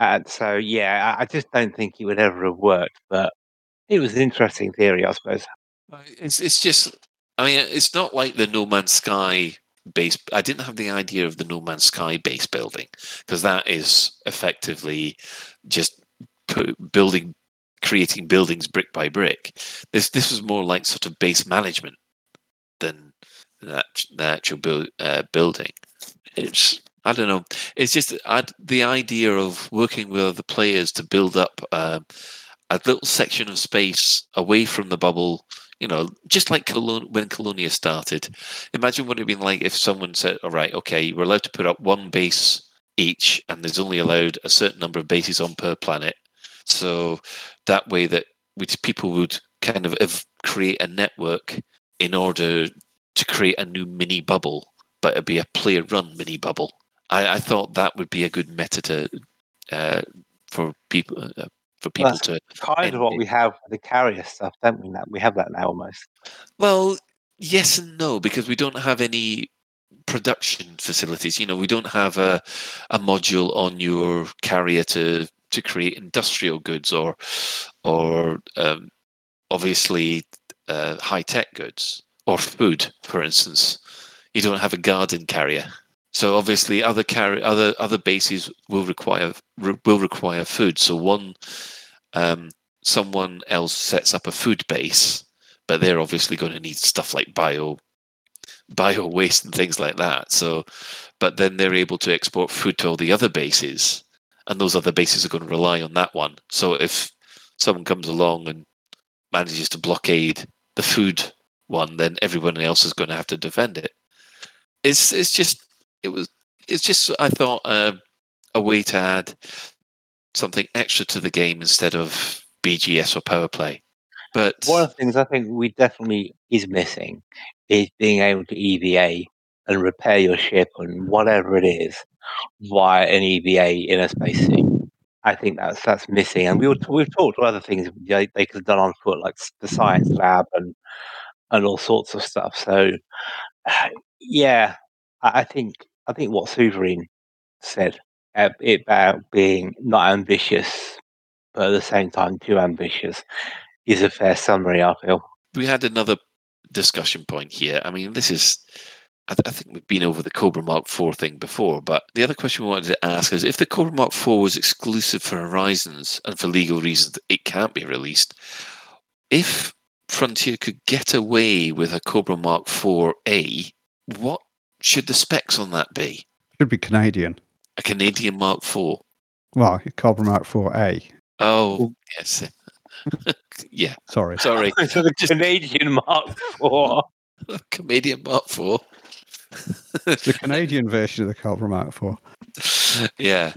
And so, I just don't think it would ever have worked. But it was an interesting theory, I suppose. It's just, I mean, it's not like the No Man's Sky base. I didn't have the idea of the No Man's Sky base building, because that is effectively just creating buildings brick by brick. This was more like sort of base management than the actual building. I don't know. It's just the idea of working with other players to build up a little section of space away from the bubble. You know, just like when Colonia started. Imagine what it would have been like if someone said, all right, okay, we're allowed to put up one base each, and there's only allowed a certain number of bases on per planet. So that way people would kind of create a network in order to create a new mini bubble, but it'd be a player-run mini bubble. I thought that would be a good meta for people that's to kind of what we have with the carrier stuff, don't we? We have that now almost. Well, yes and no, because we don't have any production facilities. You know, we don't have a module on your carrier to create industrial goods or obviously high tech goods or food, for instance. You don't have a garden carrier. So obviously, other bases will require food. So someone else sets up a food base, but they're obviously going to need stuff like bio waste and things like that. So, but then they're able to export food to all the other bases, and those other bases are going to rely on that one. So if someone comes along and manages to blockade the food one, then everyone else is going to have to defend it. It's just I thought a way to add something extra to the game instead of BGS or power play. But one of the things I think we definitely is missing is being able to EVA and repair your ship and whatever it is via an EVA in a spacesuit. I think that's missing, and we've talked about other things they could have done on foot, like the science lab and all sorts of stuff. So. Yeah, I think what Suverine said about being not ambitious, but at the same time too ambitious, is a fair summary, I feel. We had another discussion point here. I mean, this is, I think we've been over the Cobra Mark IV thing before, but the other question we wanted to ask is, if the Cobra Mark IV was exclusive for Horizons, and for legal reasons it can't be released, if Frontier could get away with a Cobra Mark IVA, what should the specs on that be? Should be Canadian. A Canadian Mark IV. Well, Cobra Mark IVA. Oh, yes. Yeah. Sorry. So the Canadian Mark IV. Canadian Mark IV. The Canadian version of the Cobra Mark IV. Yeah.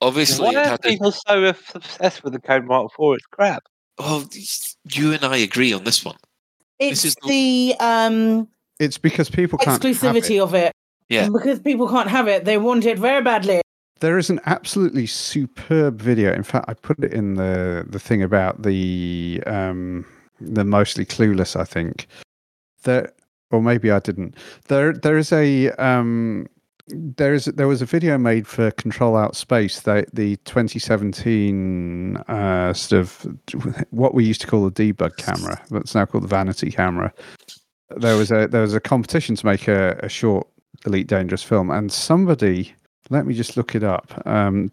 Obviously. Why are people so obsessed with the Cobra Mark IV? It's crap. Well, you and I agree on this one. It's it's because people can't have it. Exclusivity of it. Yeah. Because people can't have it. They want it very badly. There is an absolutely superb video. In fact, I put it in the thing about the mostly clueless, I think. There, or maybe I didn't. There was a video made for Control Out Space, the 2017 sort of what we used to call the debug camera, that's now called the vanity camera. There was a competition to make a short Elite Dangerous film, and somebody, let me just look it up,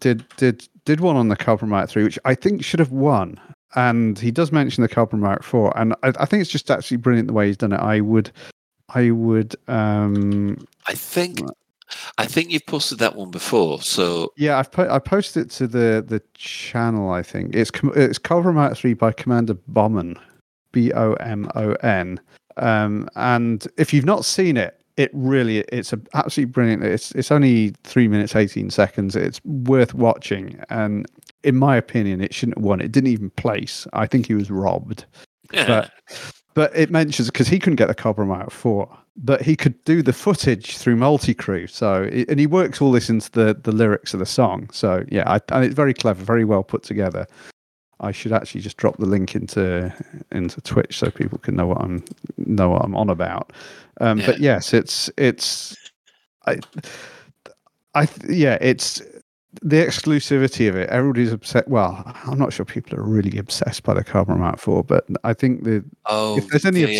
did one on the Cobra Mark III, which I think should have won. And he does mention the Cobra Mark IV, and I think it's just actually brilliant the way he's done it. I think you've posted that one before, so yeah, I posted it to the channel. I think it's Cobra Mark III by Commander Bomon, B-O-M-O-N. And if you've not seen it, it's absolutely brilliant. It's only 3 minutes 18 seconds. It's worth watching, and in my opinion, it shouldn't have won. It didn't even place. I think he was robbed, but it mentions because he couldn't get the Cobra Mark IV. But he could do the footage through Multicrew, and he works all this into the lyrics of the song. So yeah, and it's very clever, very well put together. I should actually just drop the link into Twitch so people can know what I'm on about. But yes, it's the exclusivity of it. Everybody's upset. Well, I'm not sure people are really obsessed by the Cobra Mark IV, but I think if there's any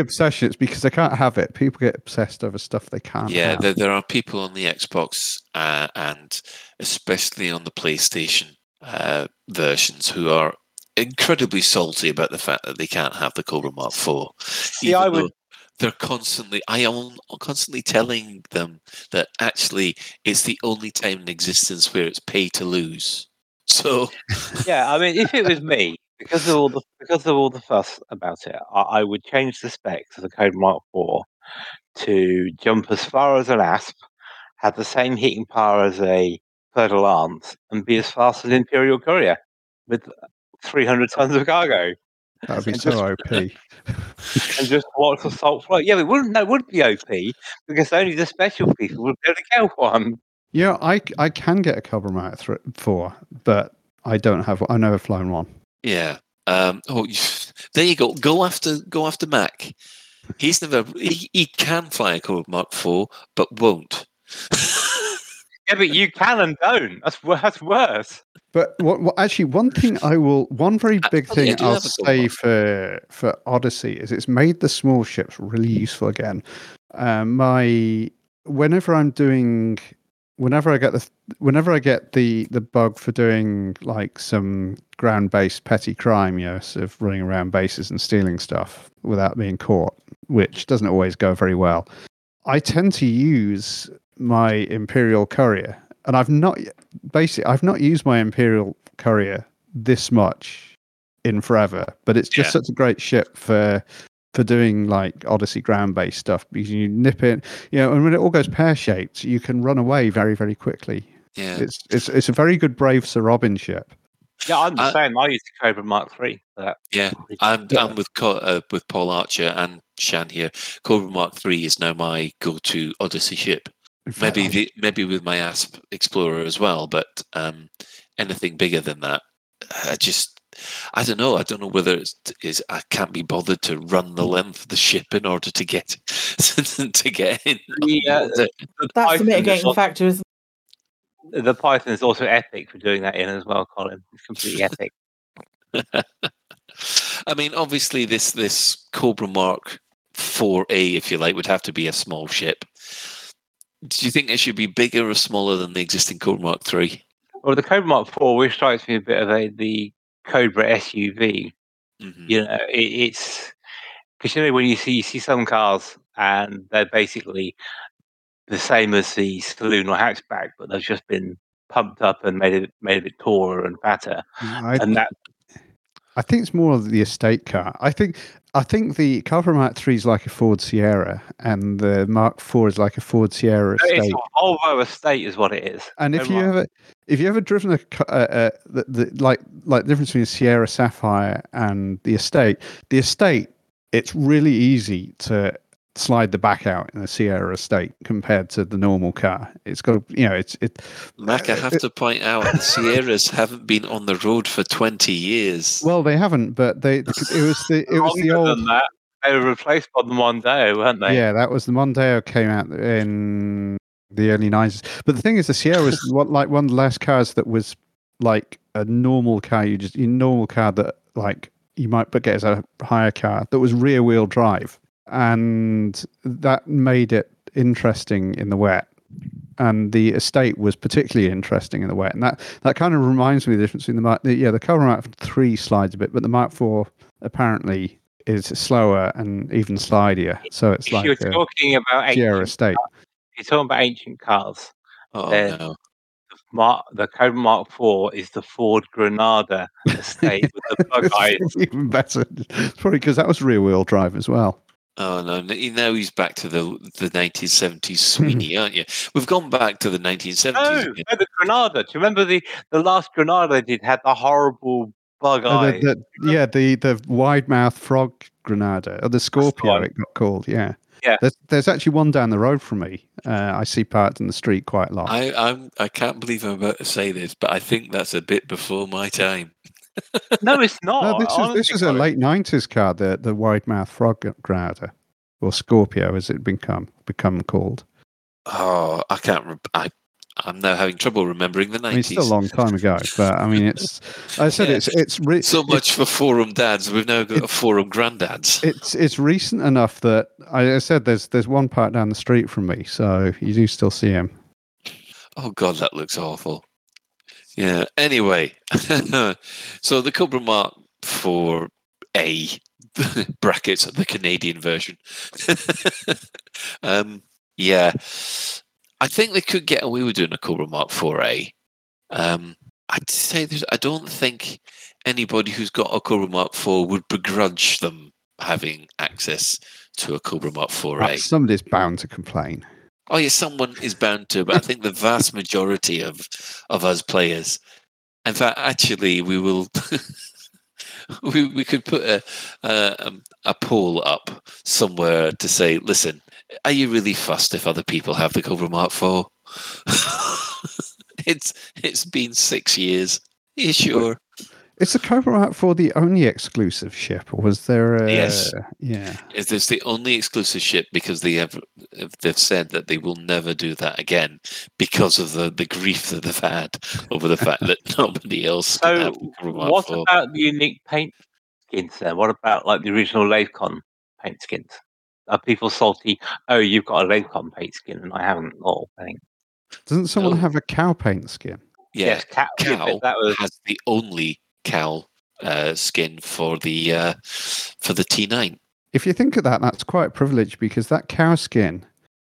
obsession, it's because they can't have it. People get obsessed over stuff they can't have. There are people on the Xbox and especially on the PlayStation versions who are incredibly salty about the fact that they can't have the Cobra Mark IV. They're constantly, I am constantly telling them that actually it's the only time in existence where it's pay to lose. So yeah, I mean, if it was me, because of all the fuss about it, I would change the specs of the Cobra Mark IV to jump as far as an asp, have the same heating power as a Fertile Lance, and be as fast as an Imperial Courier with 300 tons of cargo. That would be OP. And just watch the salt flow. Yeah, that would be OP because only the special people would be able to kill one. Yeah, I can get a Cobra Mark IV, but I don't have. I've never flown one. Yeah. There you go. Go after Mac. He's never. He can fly a Cobra Mark IV, but won't. Yeah, but you can and don't. That's worse. But one very big thing I'll say for Odyssey is it's made the small ships really useful again. Whenever I get the bug for doing like some ground-based petty crime, sort of running around bases and stealing stuff without being caught, which doesn't always go very well, I tend to use my Imperial Courier, and I've not used my Imperial Courier this much in forever. But it's just such a great ship for doing like Odyssey ground-based stuff, because you nip in, and when it all goes pear-shaped, you can run away very, very quickly. Yeah, it's a very good brave Sir Robin ship. Yeah, I'm the same. I use the Cobra Mark III for that. Yeah, I'm with Paul Archer and Shan here. Cobra Mark III is now my go-to Odyssey ship. Maybe with my Asp Explorer as well, but anything bigger than that, I don't know. I don't know whether it's I can't be bothered to run the length of the ship in order to get in. Yeah, that's the mitigating factor. Isn't it? The Python is also epic for doing that in as well, Colin. It's completely epic. I mean, obviously, this Cobra Mark 4A, if you like, would have to be a small ship. Do you think it should be bigger or smaller than the existing Cobra Mark III? Well, the Cobra Mark IV, which strikes me a bit of the Cobra SUV. Mm-hmm. It's because when you see some cars and they're basically the same as the saloon or hatchback, but they've just been pumped up and made a bit taller and fatter. No, and that I think it's more of the estate car. I think the Mark III is like a Ford Sierra, and the Mark IV is like a Ford Sierra Estate. It's a Volvo Estate, is what it is. And if you ever driven the difference between a Sierra Sapphire and the Estate, it's really easy to slide the back out in the Sierra Estate compared to the normal car. It's got, you know, it. Mac, I have to point out the Sierras haven't been on the road for 20 years. Well, they haven't, but it was the old. Than that, they were replaced by the Mondeo, weren't they? Yeah, that was the Mondeo came out in the early 90s. But the thing is, the Sierra was like one of the last cars that was like a normal car. You might get as a hire car that was rear wheel drive. And that made it interesting in the wet. And the estate was particularly interesting in the wet. And that kind of reminds me of the difference in the Carl Nerva III slides a bit, but the Mark IV apparently is slower and even slidier. So it's like you're talking about Sierra estate. You're talking about ancient cars. Oh, no. The Cobra Mark IV is the Ford Granada estate with the bug eyes. Even better. Probably because that was rear-wheel drive as well. Oh, no. Now he's back to the 1970s Sweeney, aren't you? We've gone back to the 1970s. No, the Granada. Do you remember the last Granada they did had the horrible bug eye? The wide-mouth frog Granada, or the Scorpio it got called, yeah. Yeah. There's actually one down the road from me. I see parked in the street quite a lot. I can't believe I'm about to say this, but I think that's a bit before my time. No, it's not. No, this is a late 90s car, the wide-mouth frog Granada, or Scorpio as it become called. Oh, I can't. I'm now having trouble remembering the 90s. I mean, it's still a long time ago, but I mean, it's. I said yeah. It's rich. So much for forum dads. We've now got a forum granddads. It's recent enough that I said there's one part down the street from me, so you do still see him. Oh God, that looks awful. Yeah. Anyway, so the Cobra Mark for A brackets the Canadian version. Yeah, I think they could get away with doing a Cobra Mark 4A. I'd say I don't think anybody who's got a Cobra Mark 4 would begrudge them having access to a Cobra Mark 4A. Somebody's bound to complain. Oh, yeah, someone is bound to, but I think the vast majority of us players. In fact, actually, we will. we could put a poll up somewhere to say, listen, are you really fussed if other people have the Cobra Mark IV? It's been 6 years. Are you sure? Is the Cobra Mark IV the only exclusive ship, or was there a... Yes. Yeah. Is this the only exclusive ship because they've said that they will never do that again because of the grief that they've had over the fact that nobody else can have the Cobra Mark IV. So what about the unique paint skins then? What about like the original Lavecon paint skins? Are people salty, oh, you've got a Lavecon paint skin and I haven't? Or anything? Doesn't someone have a cow paint skin? Yes, cow that was... has the only... cow skin for the T9. If you think of that, that's quite privileged because that cow skin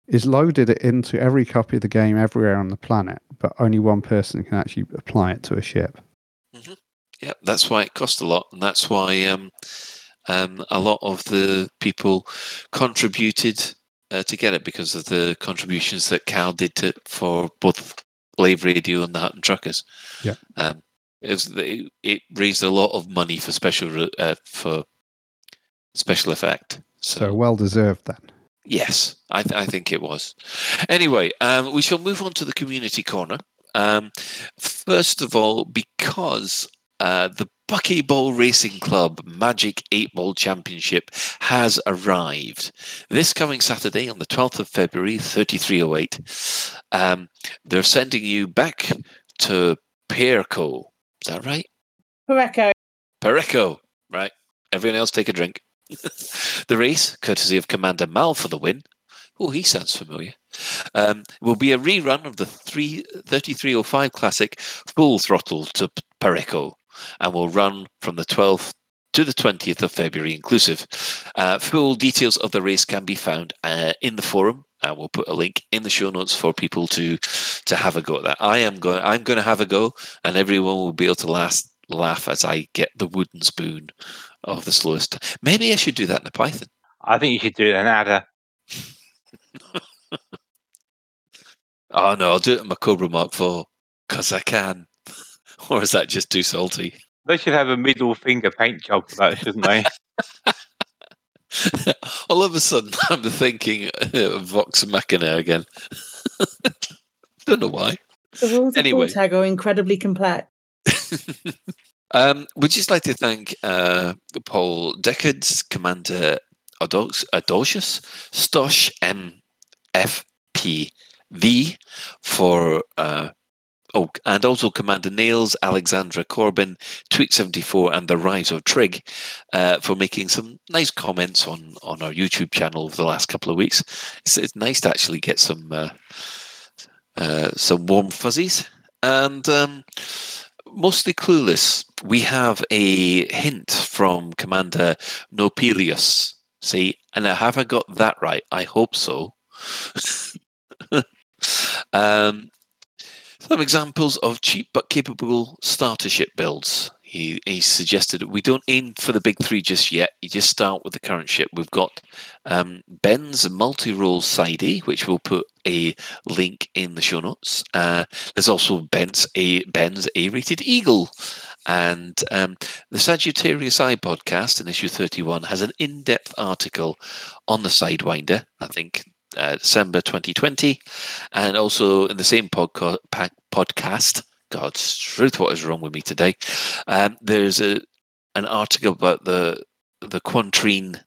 is loaded into every copy of the game everywhere on the planet, but only one person can actually apply it to a ship. Mm-hmm. Yeah, that's why it costs a lot, and that's why a lot of the people contributed to get it because of the contributions that Cal did for both Lave Radio and the Hutton Truckers. Yeah. It raised a lot of money for special effect. So well deserved then. Yes, I think it was. Anyway, we shall move on to the community corner. First of all, because the Buckyball Racing Club Magic 8-Ball Championship has arrived. This coming Saturday on the 12th of February, 3308, they're sending you back to Perco. Is that right? Pareco. Right. Everyone else take a drink. The race, courtesy of Commander Mal for the win. Oh, he sounds familiar. Will be a rerun of the 3305 Classic Full Throttle to Pareco and will run from the 12th to the 20th of February inclusive. Full details of the race can be found in the forum. And we'll put a link in the show notes for people to have a go at that. I'm going to have a go, and everyone will be able to last laugh as I get the wooden spoon of the slowest. Maybe I should do that in the Python. I think you should do it in Ada. Oh no, I'll do it in my Cobra Mark IV because I can. Or is that just too salty? They should have a middle finger paint job for that, shouldn't they? All of a sudden, I'm thinking Vox Machina again. Don't know why. The rules of Tag are incredibly complex. We'd just like to thank Paul Deckards, Commander Adolcius, Stosh MFPV for... and also Commander Nails, Alexandra Corbin, Tweet74, and The Rise of Trig for making some nice comments on our YouTube channel over the last couple of weeks. It's nice to actually get some warm fuzzies. And mostly clueless, we have a hint from Commander Nopelius. See, and have I got that right? I hope so. Some examples of cheap but capable starter ship builds. He suggested we don't aim for the big three just yet. You just start with the current ship. We've got Ben's multi-role sidey, which we'll put a link in the show notes. There's also Ben's A-rated Eagle. And the Sagittarius Eye podcast in issue 31 has an in-depth article on the Sidewinder, I think. December 2020, and also in the same podcast, God's truth, what is wrong with me today? There's an article about the Quantrine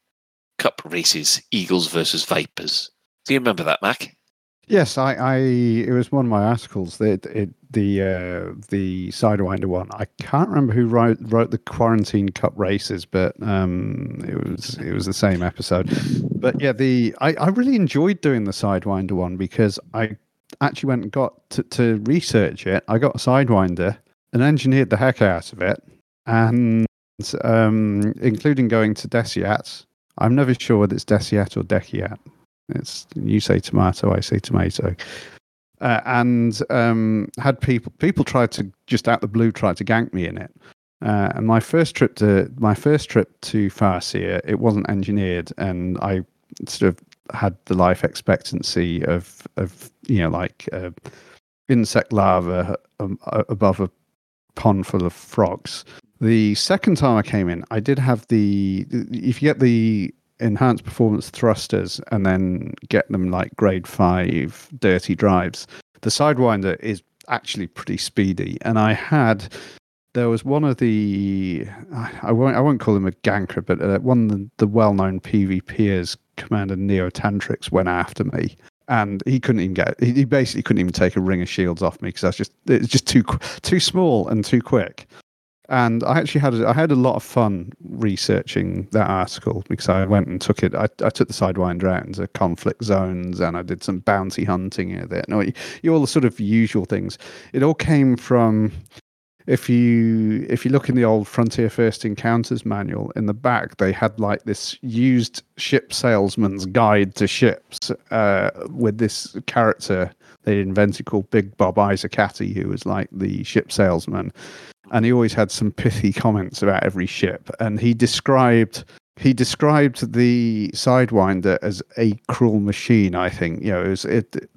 Cup races, Eagles versus Vipers. Do you remember that, Mac? Yes, I it was one of my articles. The Sidewinder one. I can't remember who wrote the Quarantine Cup races, but it was the same episode. But yeah, I really enjoyed doing the Sidewinder one because I actually went and got to research it. I got a Sidewinder and engineered the heck out of it, and including going to Desiat. I'm never sure whether it's Desiat or Dekiat. It's you say tomato, I say tomato, and had people tried to just out the blue tried to gank me in it. And my first trip to Farseer, it wasn't engineered, and I sort of had the life expectancy of insect larva above a pond full of frogs. The second time I came in, I did have if you get the enhanced performance thrusters and then get them like grade 5 dirty drives, the Sidewinder is actually pretty speedy. And there was one of the, I won't call him a ganker, but one of the well-known PvPers, Commander Neotantrix, went after me, and he couldn't even he basically couldn't even take a ring of shields off me because it's just too small and too quick. And I actually had a lot of fun researching that article because I went and took it. I took the Sidewinder out into conflict zones, and I did some bounty hunting with it. No, all the sort of usual things. It all came from if you look in the old Frontier First Encounters manual, in the back they had like this used ship salesman's guide to ships with this character they invented called Big Bob Isaacaty, who was like the ship salesman. And he always had some pithy comments about every ship. And he described the Sidewinder as a cruel machine. I think it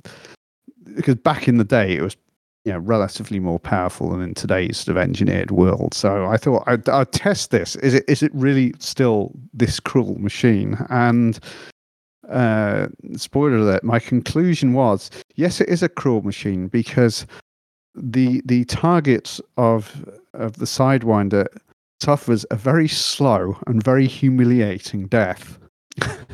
because back in the day it was relatively more powerful than in today's sort of engineered world. So I thought I'd test this. Is it really still this cruel machine? And spoiler alert: my conclusion was yes, it is a cruel machine because the targets of the Sidewinder suffers a very slow and very humiliating death.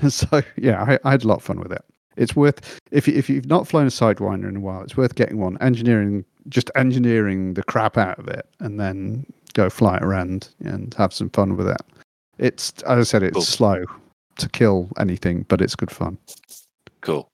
So yeah, I had a lot of fun with it. It's worth, if you've not flown a Sidewinder in a while, it's worth getting one, engineering the crap out of it, and then go fly it around and have some fun with it. It's, as I said, it's cool. Slow to kill anything, but it's good fun. Cool.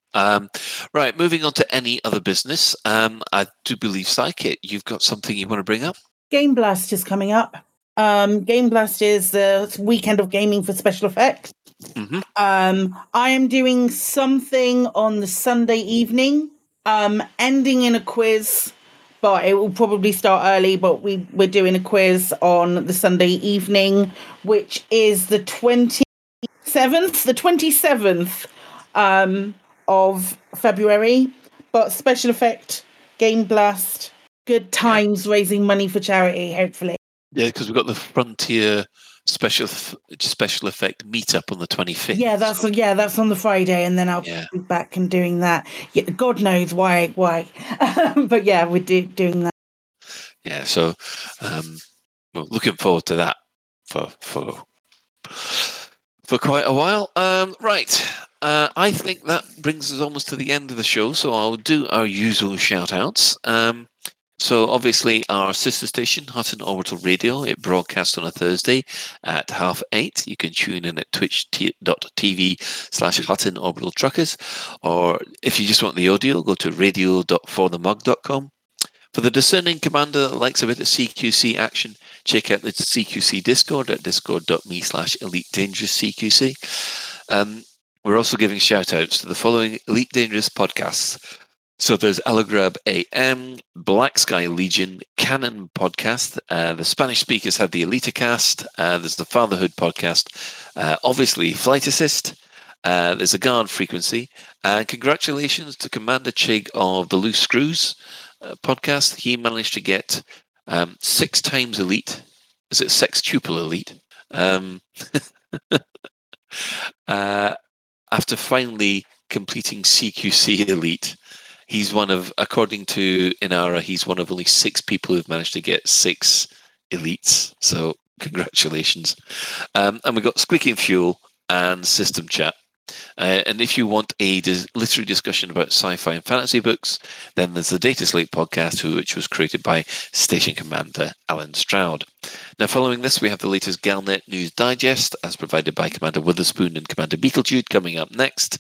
Right, moving on to any other business. I do believe, Psychic, you've got something you want to bring up? Game Blast is coming up. Game Blast is the weekend of gaming for special effects. Mm-hmm. I am doing something on the Sunday evening, ending in a quiz but it will probably start early. But we're doing a quiz on the Sunday evening, which is the 27th of February. But Special Effect, Game Blast, good times raising money for charity, hopefully. Yeah, because we've got the Frontier special effect meetup on the 25th. That's on the Friday, and then I'll be back and doing that. Yeah, God knows why, but yeah, we're doing that. Yeah, so we're looking forward to that for quite a while. Right, I think that brings us almost to the end of the show, so I'll do our usual shout outs. So obviously our sister station, Hutton Orbital Radio, it broadcasts on a Thursday at 8:30. You can tune in at twitch.tv/Hutton Orbital Truckers, or if you just want the audio, go to radio.forthemug.com. For the discerning commander that likes a bit of CQC action, check out the CQC Discord at discord.me/EliteDangerousCQC. We're also giving shout-outs to the following Elite Dangerous podcasts. So there's Alagrab AM, Black Sky Legion, Canon Podcast, the Spanish speakers have the Elitacast, there's the Fatherhood Podcast, obviously Flight Assist, there's a Guard Frequency, and congratulations to Commander Chig of the Loose Screws podcast. He managed to get 6 times elite. Is it sextuple elite? After finally completing CQC Elite. He's one of, according to Inara, he's one of only 6 people who've managed to get 6 elites. So congratulations. And we've got Squeaking Fuel and System Chat. And if you want a literary discussion about sci-fi and fantasy books, then there's the Data Slate podcast, which was created by Station Commander Alan Stroud. Now, following this, we have the latest Galnet News Digest, as provided by Commander Witherspoon and Commander Beetlejuice, coming up next.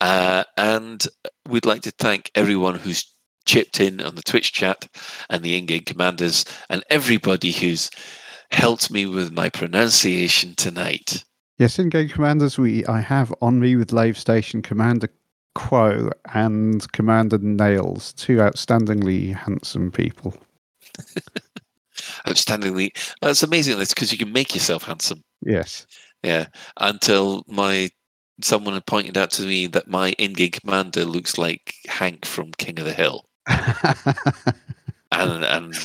And we'd like to thank everyone who's chipped in on the Twitch chat and the in-game commanders and everybody who's helped me with my pronunciation tonight. Yes, in-game commanders, I have on me with Lave Station Commander Quo and Commander Nails, 2 outstandingly handsome people. Outstandingly. That's amazing. That's because you can make yourself handsome. Yes. Yeah. Someone had pointed out to me that my in-game commander looks like Hank from King of the Hill, and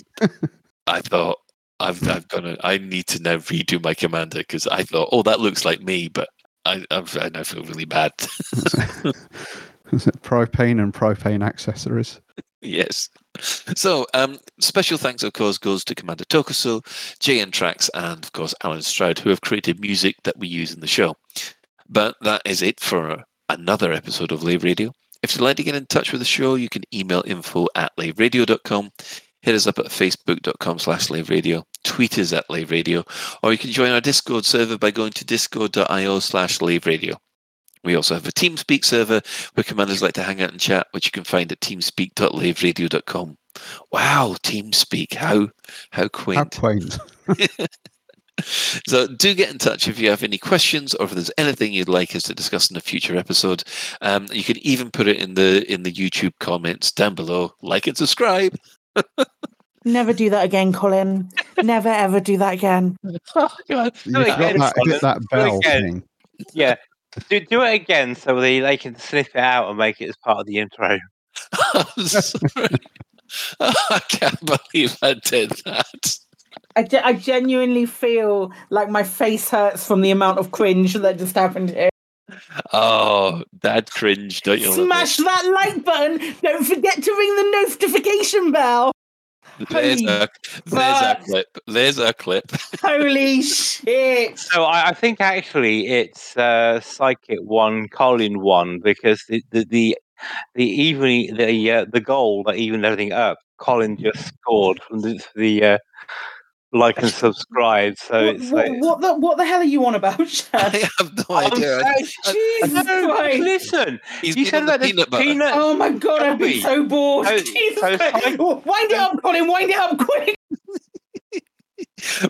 I thought I need to now redo my commander, because I thought, oh, that looks like me, but I now feel really bad. Is it propane and propane accessories? Yes. So, special thanks, of course, goes to Commander Tokuso, JN Trax, and of course Alan Stroud, who have created music that we use in the show. But that is it for another episode of Lave Radio. If you'd like to get in touch with the show, you can email info@laveradio.com. Hit us up at facebook.com/Lave Radio. Tweet us at Lave Radio. Or you can join our Discord server by going to discord.io/Lave Radio. We also have a TeamSpeak server where commanders like to hang out and chat, which you can find at teamspeak.laveradio.com. Wow, TeamSpeak. How quaint. How quaint. So do get in touch if you have any questions or if there's anything you'd like us to discuss in a future episode. You can even put it in the YouTube comments down below. Like and subscribe. Never do that again, Colin. Never ever do that again. Oh, God. That bell thing. Yeah, do it again so they can snip it out and make it as part of the intro. I'm sorry. I can't believe I did that. I genuinely feel like my face hurts from the amount of cringe that just happened here. Oh, that cringe, don't you? Smash that like button. Don't forget to ring the notification bell. There's our clip. Holy shit. So I think actually it's Psychic 1, Colin 1, because the goal that evened everything up, Colin just scored from the like and subscribe. So what the hell are you on about, Chad? I have no idea. Listen, you said about the peanut. Oh my God, I'd be so bored. Wind it up, Colin. Wind it up quick.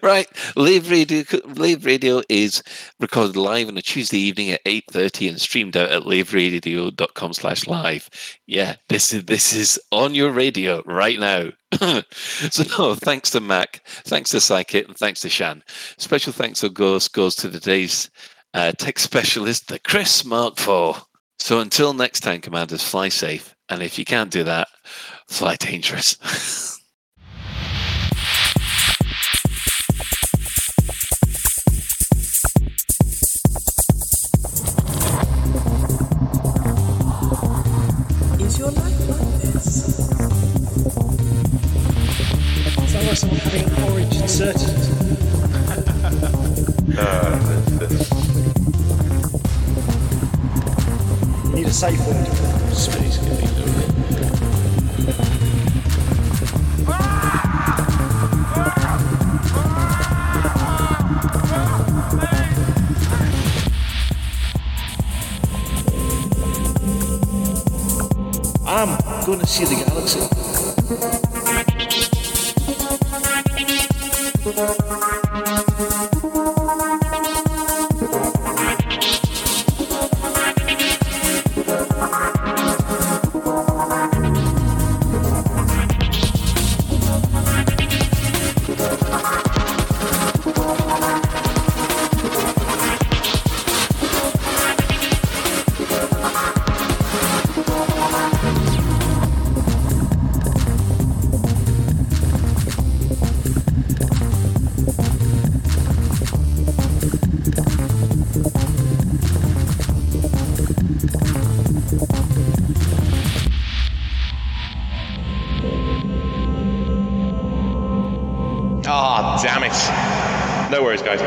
Right, Lave Radio is recorded live on a Tuesday evening at 8:30 and streamed out at laveradio.com/live. Yeah, this is on your radio right now. So no, thanks to Mac, thanks to Psychic, and thanks to Shan. Special thanks or goes to today's tech specialist, the Chris Mark IV. So until next time, Commanders, fly safe, and if you can't do that, fly dangerous. Your life like this? Sounds like someone having orange inserted. You need a safe word. Space can be loaded. I'm going to see the galaxy.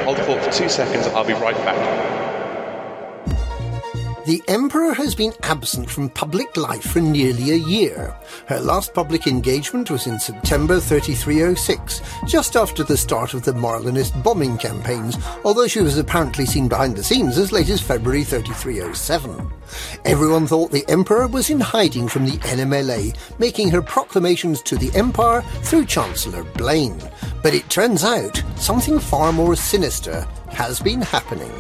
Hold the thought for 2 seconds. I'll be right back. The Emperor has been absent from public life for nearly a year. Her last public engagement was in September 3306, just after the start of the Marlinist bombing campaigns, although she was apparently seen behind the scenes as late as February 3307. Everyone thought the Emperor was in hiding from the NMLA, making her proclamations to the Empire through Chancellor Blaine. But it turns out something far more sinister has been happening.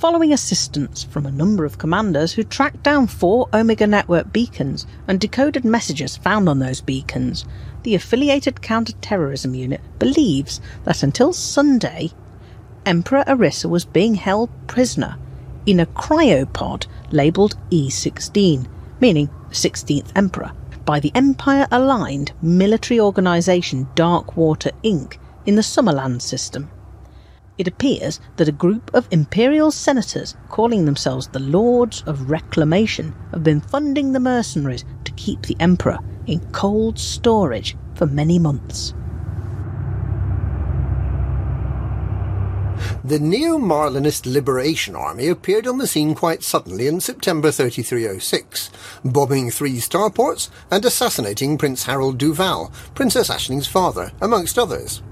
Following assistance from a number of commanders who tracked down 4 Omega Network beacons and decoded messages found on those beacons, the affiliated counter-terrorism unit believes that until Sunday, Emperor Arissa was being held prisoner in a cryopod labelled E-16, meaning 16th Emperor, by the Empire-aligned military organisation Darkwater Inc. in the Summerland system. It appears that a group of Imperial senators calling themselves the Lords of Reclamation have been funding the mercenaries to keep the Emperor in cold storage for many months. The Neo-Marlinist Liberation Army appeared on the scene quite suddenly in September 3306, bombing 3 starports and assassinating Prince Harold Duval, Princess Aisling's father, amongst others.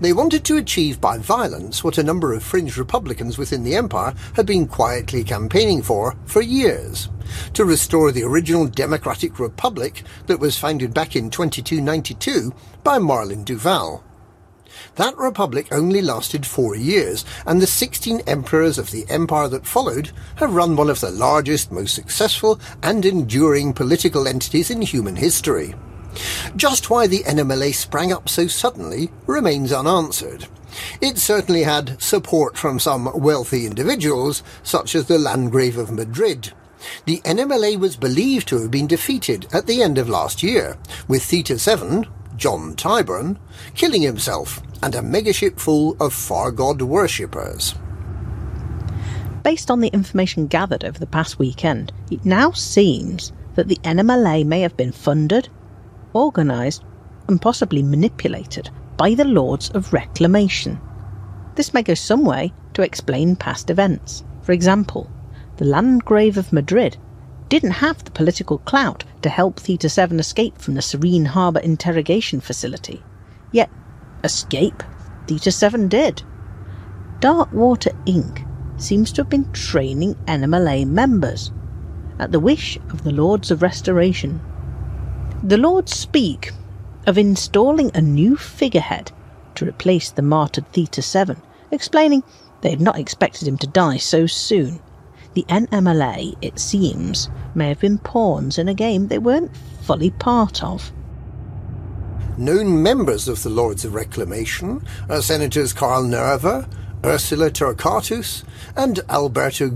They wanted to achieve by violence what a number of fringe republicans within the Empire had been quietly campaigning for years, to restore the original democratic republic that was founded back in 2292 by Marlin Duval. That republic only lasted 4 years, and the 16 emperors of the Empire that followed have run one of the largest, most successful and enduring political entities in human history. Just why the NMLA sprang up so suddenly remains unanswered. It certainly had support from some wealthy individuals, such as the Landgrave of Madrid. The NMLA was believed to have been defeated at the end of last year, with Theta Seven, John Tyburn, killing himself, and a megaship full of Thargoid worshippers. Based on the information gathered over the past weekend, it now seems that the NMLA may have been funded, organised and possibly manipulated by the Lords of Reclamation. This may go some way to explain past events. For example, the Landgrave of Madrid didn't have the political clout to help Theta Seven escape from the Serene Harbour interrogation facility. Yet, escape? Theta Seven did. Darkwater Inc. seems to have been training NMLA members, at the wish of the Lords of Restoration. The Lords speak of installing a new figurehead to replace the martyred Theta Seven, explaining they had not expected him to die so soon. The NMLA, it seems, may have been pawns in a game they weren't fully part of. Known members of the Lords of Reclamation are Senators Carl Nerva, Ursula Torquatus, and Alberto.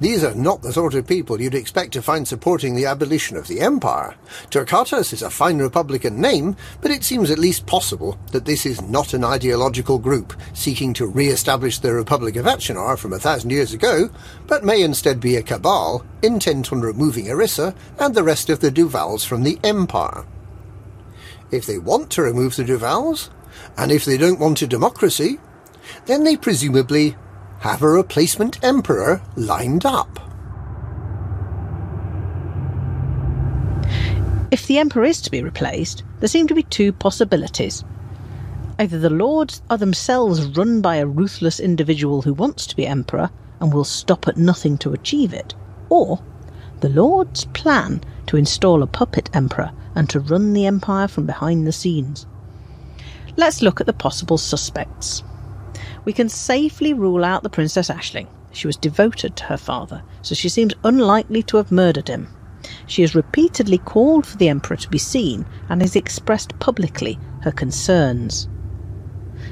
These are not the sort of people you'd expect to find supporting the abolition of the Empire. Torquatus is a fine Republican name, but it seems at least possible that this is not an ideological group seeking to re-establish the Republic of Achenar from 1,000 years ago, but may instead be a cabal intent on removing Arissa and the rest of the Duvals from the Empire. If they want to remove the Duvals, and if they don't want a democracy, then they presumably have a replacement emperor lined up. If the emperor is to be replaced, there seem to be two possibilities. Either the lords are themselves run by a ruthless individual who wants to be emperor and will stop at nothing to achieve it, or the lords plan to install a puppet emperor and to run the empire from behind the scenes. Let's look at the possible suspects. We can safely rule out the Princess Aisling. She was devoted to her father, so she seems unlikely to have murdered him. She has repeatedly called for the Emperor to be seen and has expressed publicly her concerns.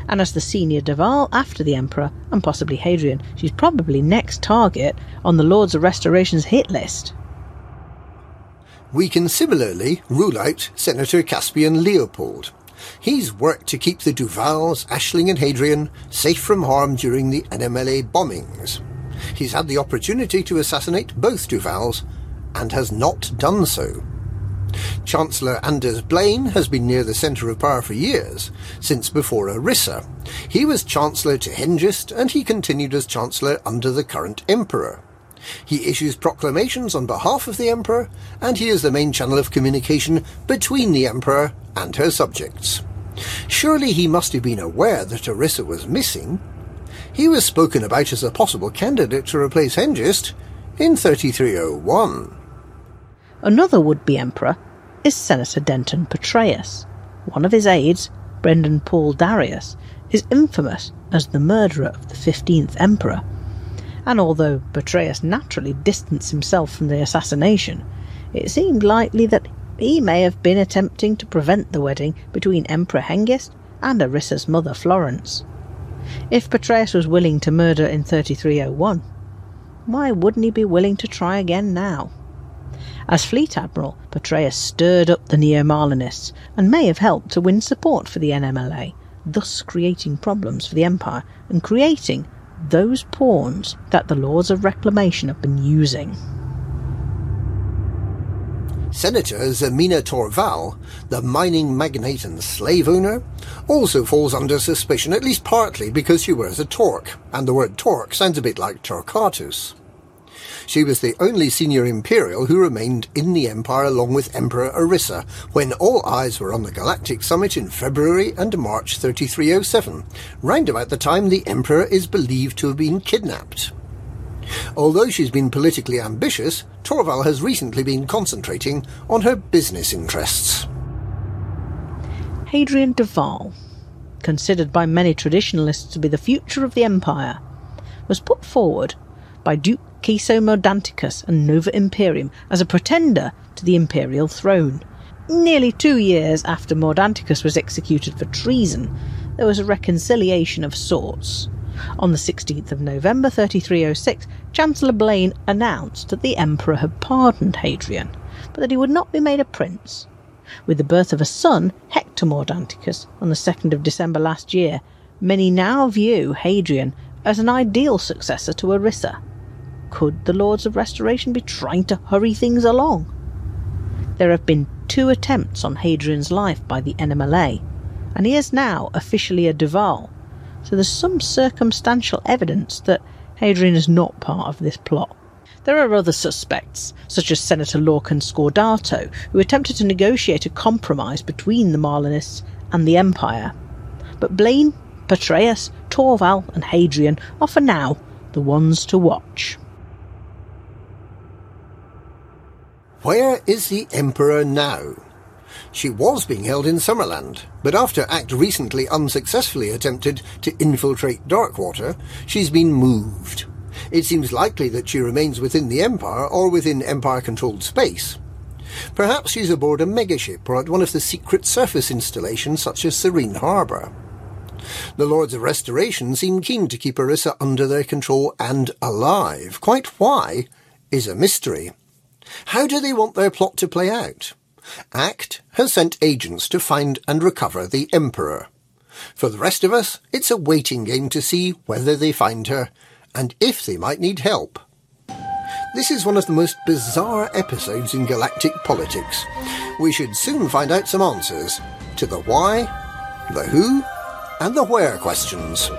And as the senior Duval after the Emperor, and possibly Hadrian, she's probably next target on the Lords of Restoration's hit list. We can similarly rule out Senator Caspian Leopold. He's worked to keep the Duvals, Aisling and Hadrian safe from harm during the NMLA bombings. He's had the opportunity to assassinate both Duvals and has not done so. Chancellor Anders Blaine has been near the centre of power for years, since before Orissa. He was Chancellor to Hengist and he continued as Chancellor under the current Emperor. He issues proclamations on behalf of the Emperor, and he is the main channel of communication between the Emperor and her subjects. Surely he must have been aware that Orissa was missing. He was spoken about as a possible candidate to replace Hengist in 3301. Another would-be Emperor is Senator Denton Petraeus. One of his aides, Brendan Paul Darius, is infamous as the murderer of the 15th Emperor. And although Petraeus naturally distanced himself from the assassination, it seemed likely that he may have been attempting to prevent the wedding between Emperor Hengist and Orissa's mother Florence. If Petraeus was willing to murder in 3301, why wouldn't he be willing to try again now? As Fleet Admiral, Petraeus stirred up the Neo-Marlinists and may have helped to win support for the NMLA, thus creating problems for the Empire and creating those pawns that the Lords of Reclamation have been using. Senator Zemina Torval, the mining magnate and slave owner, also falls under suspicion, at least partly because she wears a torque, and the word torque sounds a bit like Torquatus. She was the only senior imperial who remained in the Empire along with Emperor Orissa when all eyes were on the Galactic Summit in February and March 3307, round about the time the Emperor is believed to have been kidnapped. Although she's been politically ambitious, Torval has recently been concentrating on her business interests. Hadrian Duval, considered by many traditionalists to be the future of the Empire, was put forward by Duke Caeso Mordanticus and Nova Imperium as a pretender to the imperial throne. Nearly 2 years after Mordanticus was executed for treason, there was a reconciliation of sorts. On the 16th of November 3306, Chancellor Blaine announced that the Emperor had pardoned Hadrian, but that he would not be made a prince. With the birth of a son, Hector Mordanticus, on the 2nd of December last year, many now view Hadrian as an ideal successor to Orissa. Could the Lords of Restoration be trying to hurry things along? There have been 2 attempts on Hadrian's life by the NMLA, and he is now officially a Duval, so there's some circumstantial evidence that Hadrian is not part of this plot. There are other suspects, such as Senator Lorcan Scordato, who attempted to negotiate a compromise between the Marlinists and the Empire. But Blaine, Petraeus, Torval and Hadrian are for now the ones to watch. Where is the Emperor now? She was being held in Summerland, but after ACT recently unsuccessfully attempted to infiltrate Darkwater, she's been moved. It seems likely that she remains within the Empire or within Empire-controlled space. Perhaps she's aboard a megaship or at one of the secret surface installations such as Serene Harbour. The Lords of Restoration seem keen to keep Arissa under their control and alive. Quite why is a mystery. How do they want their plot to play out? ACT has sent agents to find and recover the Emperor. For the rest of us, it's a waiting game to see whether they find her, and if they might need help. This is one of the most bizarre episodes in galactic politics. We should soon find out some answers to the why, the who, and the where questions.